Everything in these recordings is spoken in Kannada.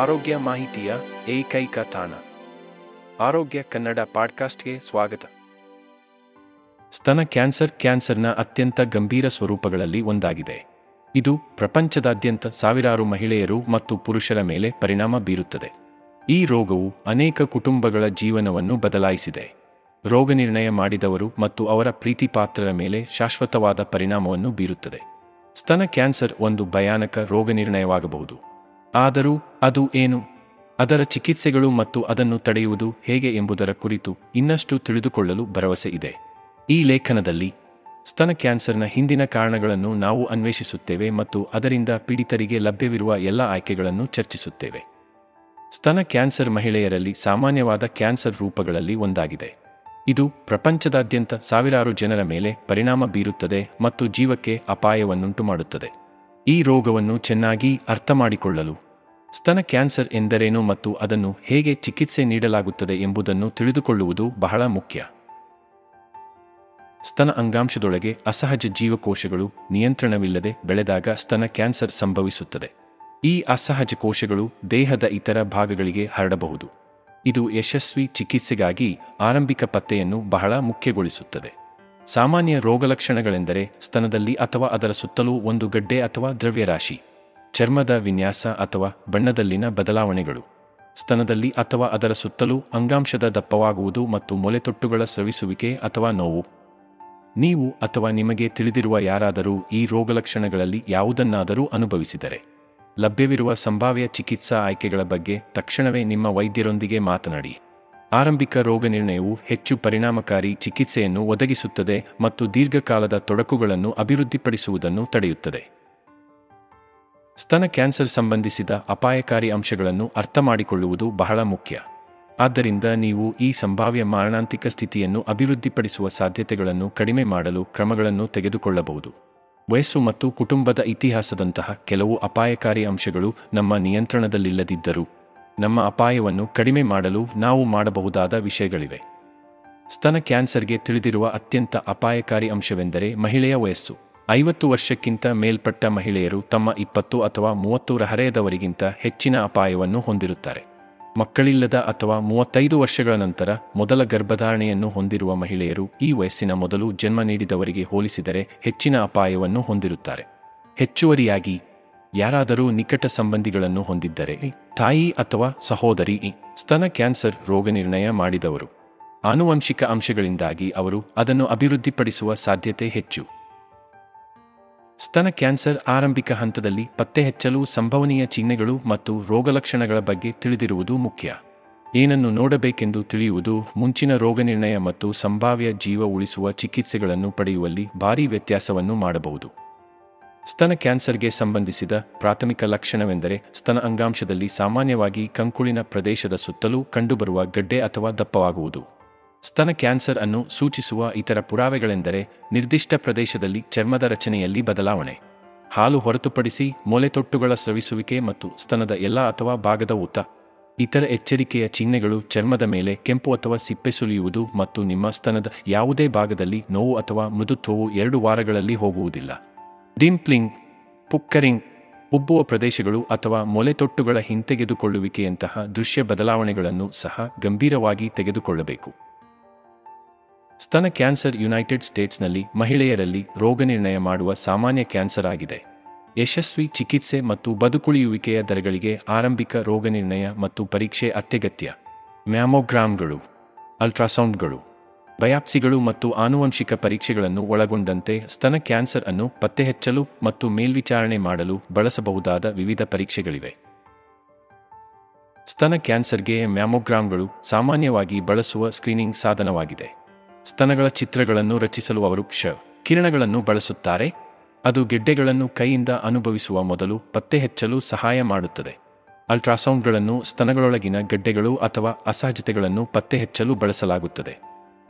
ಆರೋಗ್ಯ ಮಾಹಿತಿಯ ಏಕೈಕ ತಾಣ ಆರೋಗ್ಯ ಕನ್ನಡ ಪಾಡ್ಕಾಸ್ಟ್ಗೆ ಸ್ವಾಗತ. ಸ್ತನ ಕ್ಯಾನ್ಸರ್ ಕ್ಯಾನ್ಸರ್ನ ಅತ್ಯಂತ ಗಂಭೀರ ಸ್ವರೂಪಗಳಲ್ಲಿ ಒಂದಾಗಿದೆ. ಇದು ಪ್ರಪಂಚದಾದ್ಯಂತ ಸಾವಿರಾರು ಮಹಿಳೆಯರು ಮತ್ತು ಪುರುಷರ ಮೇಲೆ ಪರಿಣಾಮ ಬೀರುತ್ತದೆ. ಈ ರೋಗವು ಅನೇಕ ಕುಟುಂಬಗಳ ಜೀವನವನ್ನು ಬದಲಾಯಿಸಿದೆ. ರೋಗನಿರ್ಣಯ ಮಾಡಿದವರು ಮತ್ತು ಅವರ ಪ್ರೀತಿಪಾತ್ರರ ಮೇಲೆ ಶಾಶ್ವತವಾದ ಪರಿಣಾಮವನ್ನು ಬೀರುತ್ತದೆ. ಸ್ತನ ಕ್ಯಾನ್ಸರ್ ಒಂದು ಭಯಾನಕ ರೋಗನಿರ್ಣಯವಾಗಬಹುದು. ಆದರೂ ಅದು ಏನು, ಅದರ ಚಿಕಿತ್ಸೆಗಳು ಮತ್ತು ಅದನ್ನು ತಡೆಯುವುದು ಹೇಗೆ ಎಂಬುದರ ಕುರಿತು ಇನ್ನಷ್ಟು ತಿಳಿದುಕೊಳ್ಳಲು ಭರವಸೆ ಇದೆ. ಈ ಲೇಖನದಲ್ಲಿ ಸ್ತನ ಕ್ಯಾನ್ಸರ್ನ ಹಿಂದಿನ ಕಾರಣಗಳನ್ನು ನಾವು ಅನ್ವೇಷಿಸುತ್ತೇವೆ ಮತ್ತು ಅದರಿಂದ ಪೀಡಿತರಿಗೆ ಲಭ್ಯವಿರುವ ಎಲ್ಲ ಆಯ್ಕೆಗಳನ್ನು ಚರ್ಚಿಸುತ್ತೇವೆ. ಸ್ತನ ಕ್ಯಾನ್ಸರ್ ಮಹಿಳೆಯರಲ್ಲಿ ಸಾಮಾನ್ಯವಾದ ಕ್ಯಾನ್ಸರ್ ರೂಪಗಳಲ್ಲಿ ಒಂದಾಗಿದೆ. ಇದು ಪ್ರಪಂಚದಾದ್ಯಂತ ಸಾವಿರಾರು ಜನರ ಮೇಲೆ ಪರಿಣಾಮ ಬೀರುತ್ತದೆ ಮತ್ತು ಜೀವಕ್ಕೆ ಅಪಾಯವನ್ನುಂಟು ಮಾಡುತ್ತದೆ. ಈ ರೋಗವನ್ನು ಚೆನ್ನಾಗಿ ಅರ್ಥಮಾಡಿಕೊಳ್ಳಲು ಸ್ತನ ಕ್ಯಾನ್ಸರ್ ಎಂದರೇನು ಮತ್ತು ಅದನ್ನು ಹೇಗೆ ಚಿಕಿತ್ಸೆ ನೀಡಲಾಗುತ್ತದೆ ಎಂಬುದನ್ನು ತಿಳಿದುಕೊಳ್ಳುವುದು ಬಹಳ ಮುಖ್ಯ. ಸ್ತನ ಅಂಗಾಂಶದೊಳಗೆ ಅಸಹಜ ಜೀವಕೋಶಗಳು ನಿಯಂತ್ರಣವಿಲ್ಲದೆ ಬೆಳೆದಾಗ ಸ್ತನ ಕ್ಯಾನ್ಸರ್ ಸಂಭವಿಸುತ್ತದೆ. ಈ ಅಸಹಜ ಕೋಶಗಳು ದೇಹದ ಇತರ ಭಾಗಗಳಿಗೆ ಹರಡಬಹುದು. ಇದು ಯಶಸ್ವಿ ಚಿಕಿತ್ಸೆಗಾಗಿ ಆರಂಭಿಕ ಪತ್ತೆಯನ್ನು ಬಹಳ ಮುಖ್ಯಗೊಳಿಸುತ್ತದೆ. ಸಾಮಾನ್ಯ ರೋಗಲಕ್ಷಣಗಳೆಂದರೆ ಸ್ತನದಲ್ಲಿ ಅಥವಾ ಅದರ ಸುತ್ತಲೂ ಒಂದು ಗಡ್ಡೆ ಅಥವಾ ದ್ರವ್ಯರಾಶಿ, ಚರ್ಮದ ವಿನ್ಯಾಸ ಅಥವಾ ಬಣ್ಣದಲ್ಲಿನ ಬದಲಾವಣೆಗಳು, ಸ್ತನದಲ್ಲಿ ಅಥವಾ ಅದರ ಸುತ್ತಲೂ ಅಂಗಾಂಶದ ದಪ್ಪವಾಗುವುದು ಮತ್ತು ಮೊಲೆತೊಟ್ಟುಗಳ ಸ್ರವಿಸುವಿಕೆ ಅಥವಾ ನೋವು. ನೀವು ಅಥವಾ ನಿಮಗೆ ತಿಳಿದಿರುವ ಯಾರಾದರೂ ಈ ರೋಗಲಕ್ಷಣಗಳಲ್ಲಿ ಯಾವುದನ್ನಾದರೂ ಅನುಭವಿಸಿದರೆ, ಲಭ್ಯವಿರುವ ಸಂಭಾವ್ಯ ಚಿಕಿತ್ಸಾ ಆಯ್ಕೆಗಳ ಬಗ್ಗೆ ತಕ್ಷಣವೇ ನಿಮ್ಮ ವೈದ್ಯರೊಂದಿಗೆ ಮಾತನಾಡಿ. ಆರಂಭಿಕ ರೋಗನಿರ್ಣಯವು ಹೆಚ್ಚು ಪರಿಣಾಮಕಾರಿ ಚಿಕಿತ್ಸೆಯನ್ನು ಒದಗಿಸುತ್ತದೆ ಮತ್ತು ದೀರ್ಘಕಾಲದ ತೊಡಕುಗಳನ್ನು ಅಭಿವೃದ್ಧಿಪಡಿಸುವುದನ್ನು ತಡೆಯುತ್ತದೆ. ಸ್ತನ ಕ್ಯಾನ್ಸರ್ ಸಂಬಂಧಿಸಿದ ಅಪಾಯಕಾರಿ ಅಂಶಗಳನ್ನು ಅರ್ಥಮಾಡಿಕೊಳ್ಳುವುದು ಬಹಳ ಮುಖ್ಯ. ಆದ್ದರಿಂದ ನೀವು ಈ ಸಂಭಾವ್ಯ ಮಾರಣಾಂತಿಕ ಸ್ಥಿತಿಯನ್ನು ಅಭಿವೃದ್ಧಿಪಡಿಸುವ ಸಾಧ್ಯತೆಗಳನ್ನು ಕಡಿಮೆ ಮಾಡಲು ಕ್ರಮಗಳನ್ನು ತೆಗೆದುಕೊಳ್ಳಬಹುದು. ವಯಸ್ಸು ಮತ್ತು ಕುಟುಂಬದ ಇತಿಹಾಸದಂತಹ ಕೆಲವು ಅಪಾಯಕಾರಿ ಅಂಶಗಳು ನಮ್ಮ ನಿಯಂತ್ರಣದಲ್ಲಿಲ್ಲದಿದ್ದರೂ ನಮ್ಮ ಅಪಾಯವನ್ನು ಕಡಿಮೆ ಮಾಡಲು ನಾವು ಮಾಡಬಹುದಾದ ವಿಷಯಗಳಿವೆ. ಸ್ತನ ಕ್ಯಾನ್ಸರ್ಗೆ ತಿಳಿದಿರುವ ಅತ್ಯಂತ ಅಪಾಯಕಾರಿ ಅಂಶವೆಂದರೆ ಮಹಿಳೆಯ ವಯಸ್ಸು. 50 ವರ್ಷಕ್ಕಿಂತ ಮೇಲ್ಪಟ್ಟ ಮಹಿಳೆಯರು ತಮ್ಮ 20 ಅಥವಾ 30 ಹರೆಯದವರಿಗಿಂತ ಹೆಚ್ಚಿನ ಅಪಾಯವನ್ನು ಹೊಂದಿರುತ್ತಾರೆ. ಮಕ್ಕಳಿಲ್ಲದ ಅಥವಾ 35 ವರ್ಷಗಳ ನಂತರ ಮೊದಲ ಗರ್ಭಧಾರಣೆಯನ್ನು ಹೊಂದಿರುವ ಮಹಿಳೆಯರು ಈ ವಯಸ್ಸಿನ ಮೊದಲು ಜನ್ಮ ನೀಡಿದವರಿಗೆ ಹೋಲಿಸಿದರೆ ಹೆಚ್ಚಿನ ಅಪಾಯವನ್ನು ಹೊಂದಿರುತ್ತಾರೆ. ಹೆಚ್ಚುವರಿಯಾಗಿ, ಯಾರಾದರೂ ನಿಕಟ ಸಂಬಂಧಿಗಳನ್ನು ಹೊಂದಿದ್ದರೆ, ತಾಯಿ ಅಥವಾ ಸಹೋದರಿ. ಸ್ತನ ಕ್ಯಾನ್ಸರ್ ರೋಗನಿರ್ಣಯ ಮಾಡಿದವರು ಆನುವಂಶಿಕ ಅಂಶಗಳಿಂದಾಗಿ ಅವರು ಅದನ್ನು ಅಭಿವೃದ್ಧಿಪಡಿಸುವ ಸಾಧ್ಯತೆ ಹೆಚ್ಚು. ಸ್ತನ ಕ್ಯಾನ್ಸರ್ ಆರಂಭಿಕ ಹಂತದಲ್ಲಿ ಪತ್ತೆಹಚ್ಚಲು ಸಂಭವನೀಯ ಚಿಹ್ನೆಗಳು ಮತ್ತು ರೋಗಲಕ್ಷಣಗಳ ಬಗ್ಗೆ ತಿಳಿದಿರುವುದು ಮುಖ್ಯ. ಏನನ್ನು ನೋಡಬೇಕೆಂದು ತಿಳಿಯುವುದು ಮುಂಚಿನ ರೋಗನಿರ್ಣಯ ಮತ್ತು ಸಂಭಾವ್ಯ ಜೀವ ಉಳಿಸುವ ಚಿಕಿತ್ಸೆಗಳನ್ನು ಪಡೆಯುವಲ್ಲಿ ಭಾರೀ ವ್ಯತ್ಯಾಸವನ್ನು ಮಾಡಬಹುದು. ಸ್ತನ ಕ್ಯಾನ್ಸರ್ಗೆ ಸಂಬಂಧಿಸಿದ ಪ್ರಾಥಮಿಕ ಲಕ್ಷಣವೆಂದರೆ ಸ್ತನ ಅಂಗಾಂಶದಲ್ಲಿ ಸಾಮಾನ್ಯವಾಗಿ ಕಂಕುಳಿನ ಪ್ರದೇಶದ ಸುತ್ತಲೂ ಕಂಡುಬರುವ ಗಡ್ಡೆ ಅಥವಾ ದಪ್ಪವಾಗುವುದು. ಸ್ತನ ಕ್ಯಾನ್ಸರ್ ಅನ್ನು ಸೂಚಿಸುವ ಇತರ ಪುರಾವೆಗಳೆಂದರೆ ನಿರ್ದಿಷ್ಟ ಪ್ರದೇಶದಲ್ಲಿ ಚರ್ಮದ ರಚನೆಯಲ್ಲಿ ಬದಲಾವಣೆ, ಹಾಲು ಹೊರತುಪಡಿಸಿ ಮೊಲೆತೊಟ್ಟುಗಳ ಸ್ರವಿಸುವಿಕೆ ಮತ್ತು ಸ್ತನದ ಎಲ್ಲ ಅಥವಾ ಭಾಗದ ಊತ. ಇತರ ಎಚ್ಚರಿಕೆಯ ಚಿಹ್ನೆಗಳು ಚರ್ಮದ ಮೇಲೆ ಕೆಂಪು ಅಥವಾ ಸಿಪ್ಪೆ ಸುಲಿಯುವುದು ಮತ್ತು ನಿಮ್ಮ ಸ್ತನದ ಯಾವುದೇ ಭಾಗದಲ್ಲಿ ನೋವು ಅಥವಾ ಮೃದುತ್ವವು 2 ವಾರಗಳಲ್ಲಿ ಹೋಗುವುದಿಲ್ಲ. ಡಿಂಪ್ಲಿಂಗ್, ಪುಕ್ಕರಿಂಗ್, ಉಬ್ಬುವ ಪ್ರದೇಶಗಳು ಅಥವಾ ಮೊಲೆತೊಟ್ಟುಗಳ ಹಿಂತೆಗೆದುಕೊಳ್ಳುವಿಕೆಯಂತಹ ದೃಶ್ಯ ಬದಲಾವಣೆಗಳನ್ನು ಸಹ ಗಂಭೀರವಾಗಿ ತೆಗೆದುಕೊಳ್ಳಬೇಕು. ಸ್ತನ ಕ್ಯಾನ್ಸರ್ ಯುನೈಟೆಡ್ ಸ್ಟೇಟ್ಸ್ನಲ್ಲಿ ಮಹಿಳೆಯರಲ್ಲಿ ರೋಗನಿರ್ಣಯ ಮಾಡುವ ಸಾಮಾನ್ಯ ಕ್ಯಾನ್ಸರ್ ಆಗಿದೆ. ಯಶಸ್ವಿ ಚಿಕಿತ್ಸೆ ಮತ್ತು ಬದುಕುಳಿಯುವಿಕೆಯ ದರಗಳಿಗೆ ಆರಂಭಿಕ ರೋಗನಿರ್ಣಯ ಮತ್ತು ಪರೀಕ್ಷೆ ಅತ್ಯಗತ್ಯ. ಮ್ಯಾಮೋಗ್ರಾಮ್ಗಳು, ಅಲ್ಟ್ರಾಸೌಂಡ್ಗಳು, ಬಯಾಪ್ಸಿಗಳು ಮತ್ತು ಆನುವಂಶಿಕ ಪರೀಕ್ಷೆಗಳನ್ನು ಒಳಗೊಂಡಂತೆ ಸ್ತನ ಕ್ಯಾನ್ಸರ್ ಅನ್ನು ಪತ್ತೆಹಚ್ಚಲು ಮತ್ತು ಮೇಲ್ವಿಚಾರಣೆ ಮಾಡಲು ಬಳಸಬಹುದಾದ ವಿವಿಧ ಪರೀಕ್ಷೆಗಳಿವೆ. ಸ್ತನ ಕ್ಯಾನ್ಸರ್ಗೆ ಮ್ಯಾಮೋಗ್ರಾಮ್ಗಳು ಸಾಮಾನ್ಯವಾಗಿ ಬಳಸುವ ಸ್ಕ್ರೀನಿಂಗ್ ಸಾಧನವಾಗಿದೆ. ಸ್ತನಗಳ ಚಿತ್ರಗಳನ್ನು ರಚಿಸಲು ಅವರು ಕಿರಣಗಳನ್ನು ಬಳಸುತ್ತಾರೆ. ಅದು ಗೆಡ್ಡೆಗಳನ್ನು ಕೈಯಿಂದ ಅನುಭವಿಸುವ ಮೊದಲು ಪತ್ತೆಹಚ್ಚಲು ಸಹಾಯ ಮಾಡುತ್ತದೆ. ಅಲ್ಟ್ರಾಸೌಂಡ್ಗಳನ್ನು ಸ್ತನಗಳೊಳಗಿನ ಗೆಡ್ಡೆಗಳು ಅಥವಾ ಅಸಹಜತೆಗಳನ್ನು ಪತ್ತೆಹಚ್ಚಲು ಬಳಸಲಾಗುತ್ತದೆ.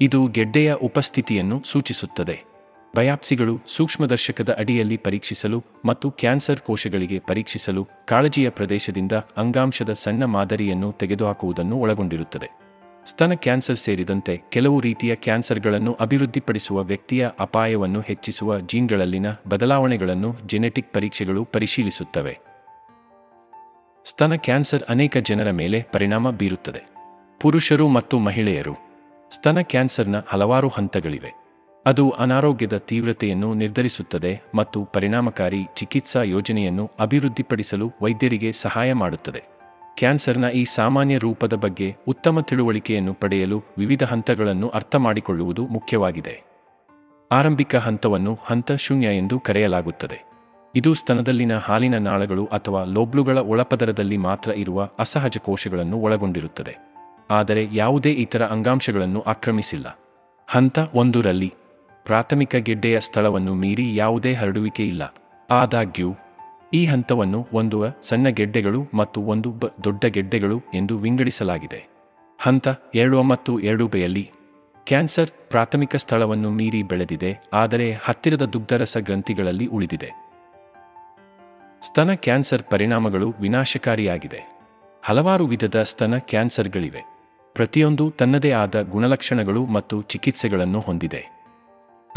ಇದು ಗೆಡ್ಡೆಯ ಉಪಸ್ಥಿತಿಯನ್ನು ಸೂಚಿಸುತ್ತದೆ. ಬಯಾಪ್ಸಿಗಳು ಸೂಕ್ಷ್ಮದರ್ಶಕದ ಅಡಿಯಲ್ಲಿ ಪರೀಕ್ಷಿಸಲು ಮತ್ತು ಕ್ಯಾನ್ಸರ್ ಕೋಶಗಳಿಗೆ ಪರೀಕ್ಷಿಸಲು ಕಾಳಜಿಯ ಪ್ರದೇಶದಿಂದ ಅಂಗಾಂಶದ ಸಣ್ಣ ಮಾದರಿಯನ್ನು ತೆಗೆದುಹಾಕುವುದನ್ನು ಒಳಗೊಂಡಿರುತ್ತದೆ. ಸ್ತನ ಕ್ಯಾನ್ಸರ್ ಸೇರಿದಂತೆ ಕೆಲವು ರೀತಿಯ ಕ್ಯಾನ್ಸರ್ಗಳನ್ನು ಅಭಿವೃದ್ಧಿಪಡಿಸುವ ವ್ಯಕ್ತಿಯ ಅಪಾಯವನ್ನು ಹೆಚ್ಚಿಸುವ ಜೀನ್ಗಳಲ್ಲಿನ ಬದಲಾವಣೆಗಳನ್ನು ಜೆನೆಟಿಕ್ ಪರೀಕ್ಷೆಗಳು ಪರಿಶೀಲಿಸುತ್ತವೆ. ಸ್ತನ ಕ್ಯಾನ್ಸರ್ ಅನೇಕ ಜನರ ಮೇಲೆ ಪರಿಣಾಮ ಬೀರುತ್ತದೆ, ಪುರುಷರು ಮತ್ತು ಮಹಿಳೆಯರು. ಸ್ತನ ಕ್ಯಾನ್ಸರ್ನ ಹಲವಾರು ಹಂತಗಳಿವೆ. ಅದು ಅನಾರೋಗ್ಯದ ತೀವ್ರತೆಯನ್ನು ನಿರ್ಧರಿಸುತ್ತದೆ ಮತ್ತು ಪರಿಣಾಮಕಾರಿ ಚಿಕಿತ್ಸಾ ಯೋಜನೆಯನ್ನು ಅಭಿವೃದ್ಧಿಪಡಿಸಲು ವೈದ್ಯರಿಗೆ ಸಹಾಯ ಮಾಡುತ್ತದೆ. ಕ್ಯಾನ್ಸರ್ನ ಈ ಸಾಮಾನ್ಯ ರೂಪದ ಬಗ್ಗೆ ಉತ್ತಮ ತಿಳುವಳಿಕೆಯನ್ನು ಪಡೆಯಲು ವಿವಿಧ ಹಂತಗಳನ್ನು ಅರ್ಥಮಾಡಿಕೊಳ್ಳುವುದು ಮುಖ್ಯವಾಗಿದೆ. ಆರಂಭಿಕ ಹಂತವನ್ನು ಹಂತ ಶೂನ್ಯ ಎಂದು ಕರೆಯಲಾಗುತ್ತದೆ. ಇದು ಸ್ತನದಲ್ಲಿನ ಹಾಲಿನ ನಾಳಗಳು ಅಥವಾ ಲೋಬ್ಲುಗಳ ಒಳಪದರದಲ್ಲಿ ಮಾತ್ರ ಇರುವ ಅಸಹಜ ಕೋಶಗಳನ್ನು ಒಳಗೊಂಡಿರುತ್ತದೆ, ಆದರೆ ಯಾವುದೇ ಇತರ ಅಂಗಾಂಶಗಳನ್ನು ಆಕ್ರಮಿಸಿಲ್ಲ. ಹಂತ ಒಂದರಲ್ಲಿ ಪ್ರಾಥಮಿಕ ಗೆಡ್ಡೆಯ ಸ್ಥಳವನ್ನು ಮೀರಿ ಯಾವುದೇ ಹರಡುವಿಕೆ ಇಲ್ಲ. ಆದಾಗ್ಯೂ ಈ ಹಂತವನ್ನು ಒಂದು ಸಣ್ಣ ಗೆಡ್ಡೆಗಳು ಮತ್ತು ಒಂದು ದೊಡ್ಡ ಗೆಡ್ಡೆಗಳು ಎಂದು ವಿಂಗಡಿಸಲಾಗಿದೆ. ಹಂತ 2 ಮತ್ತು 2ಬಯಲ್ಲಿ ಕ್ಯಾನ್ಸರ್ ಪ್ರಾಥಮಿಕ ಸ್ಥಳವನ್ನು ಮೀರಿ ಬೆಳೆದಿದೆ, ಆದರೆ ಹತ್ತಿರದ ದುಗ್ಧರಸ ಗ್ರಂಥಿಗಳಲ್ಲಿ ಉಳಿದಿದೆ. ಸ್ತನ ಕ್ಯಾನ್ಸರ್ ಪರಿಣಾಮಗಳು ವಿನಾಶಕಾರಿಯಾಗಿದೆ. ಹಲವಾರು ವಿಧದ ಸ್ತನ ಕ್ಯಾನ್ಸರ್ಗಳಿವೆ, ಪ್ರತಿಯೊಂದು ತನ್ನದೇ ಆದ ಗುಣಲಕ್ಷಣಗಳು ಮತ್ತು ಚಿಕಿತ್ಸೆಗಳನ್ನು ಹೊಂದಿದೆ.